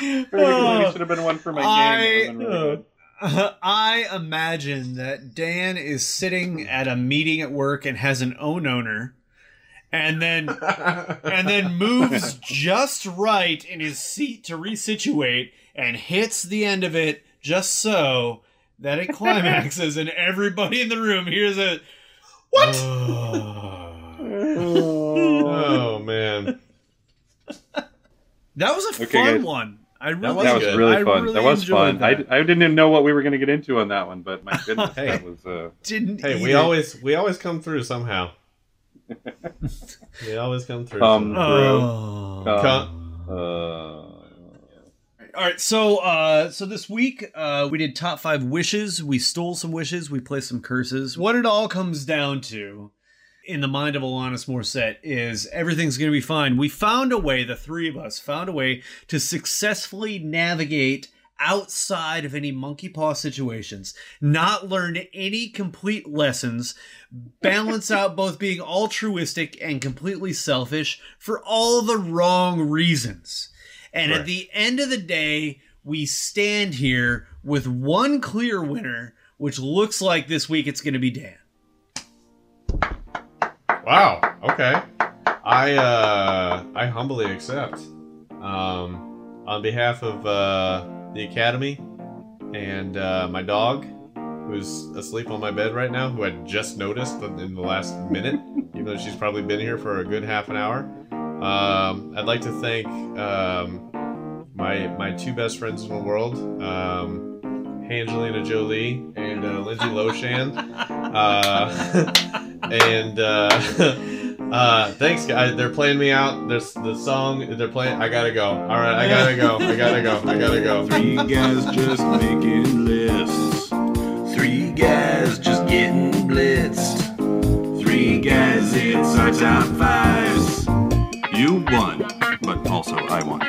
Naked Ladies should have been one for my I, game. Really uh, I imagine that Dan is sitting at a meeting at work and has an own owner, and then and then moves just right in his seat to resituate and hits the end of it just so that it climaxes, and everybody in the room hears a what? Oh, oh man, that was a okay, fun guys. one. I really, that was good. really fun. I really that was fun. That. I, I didn't even know what we were going to get into on that one, but my goodness, hey, that was. Uh... Didn't hey, we it. always we always come through somehow. we always come through. Come somehow. through. Come. Uh... All right, so uh, so this week uh, we did top five wishes. We stole some wishes. We placed some curses. What it all comes down to, in the mind of Alanis Morissette, is everything's going to be fine. We found a way, the three of us found a way to successfully navigate outside of any monkey paw situations, not learn any complete lessons, balance out both being altruistic and completely selfish for all the wrong reasons. And right. At the end of the day, we stand here with one clear winner, which looks like this week it's going to be Dan. Wow. Okay. I uh, I humbly accept. Um, on behalf of uh, the Academy and uh, my dog, who's asleep on my bed right now, who I just noticed in the last minute, even though she's probably been here for a good half an hour. Um, I'd like to thank um, my my two best friends in the world, um, Angelina Jolie and uh, Lindsay Lohan. Uh, and uh, uh, thanks, guys. They're playing me out. This the song they're playing. I gotta go. All right, I gotta go. I gotta go. I gotta go. Three guys just making lists. Three guys just getting blitzed. Three guys, it's our top fives. You won, but also I won.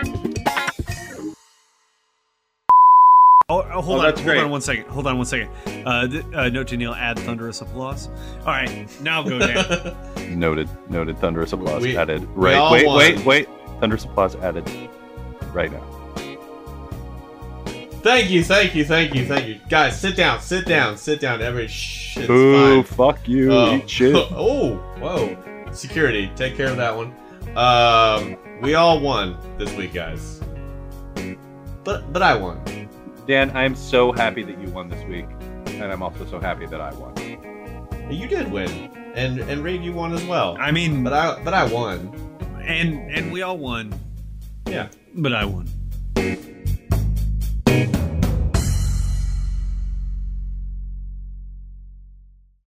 Oh, oh hold oh, on, hold great. on one second. Hold on one second. Uh, th uh, note to Neil, add thunderous applause. All right, now go down. Noted, noted, thunderous applause we, added. Right, wait, won. wait, wait. Thunderous applause added right now. Thank you, thank you, thank you, thank you. Guys, sit down, sit down, sit down. Every shit's Ooh, fine. fuck you, oh. eat shit. Oh, whoa. Security, take care of that one. Um, we all won this week, guys. But but I won. Dan, I am so happy that you won this week, and I'm also so happy that I won. You did win, and and Reed, you won as well. I mean, but I but I won, and and we all won. Yeah, but I won.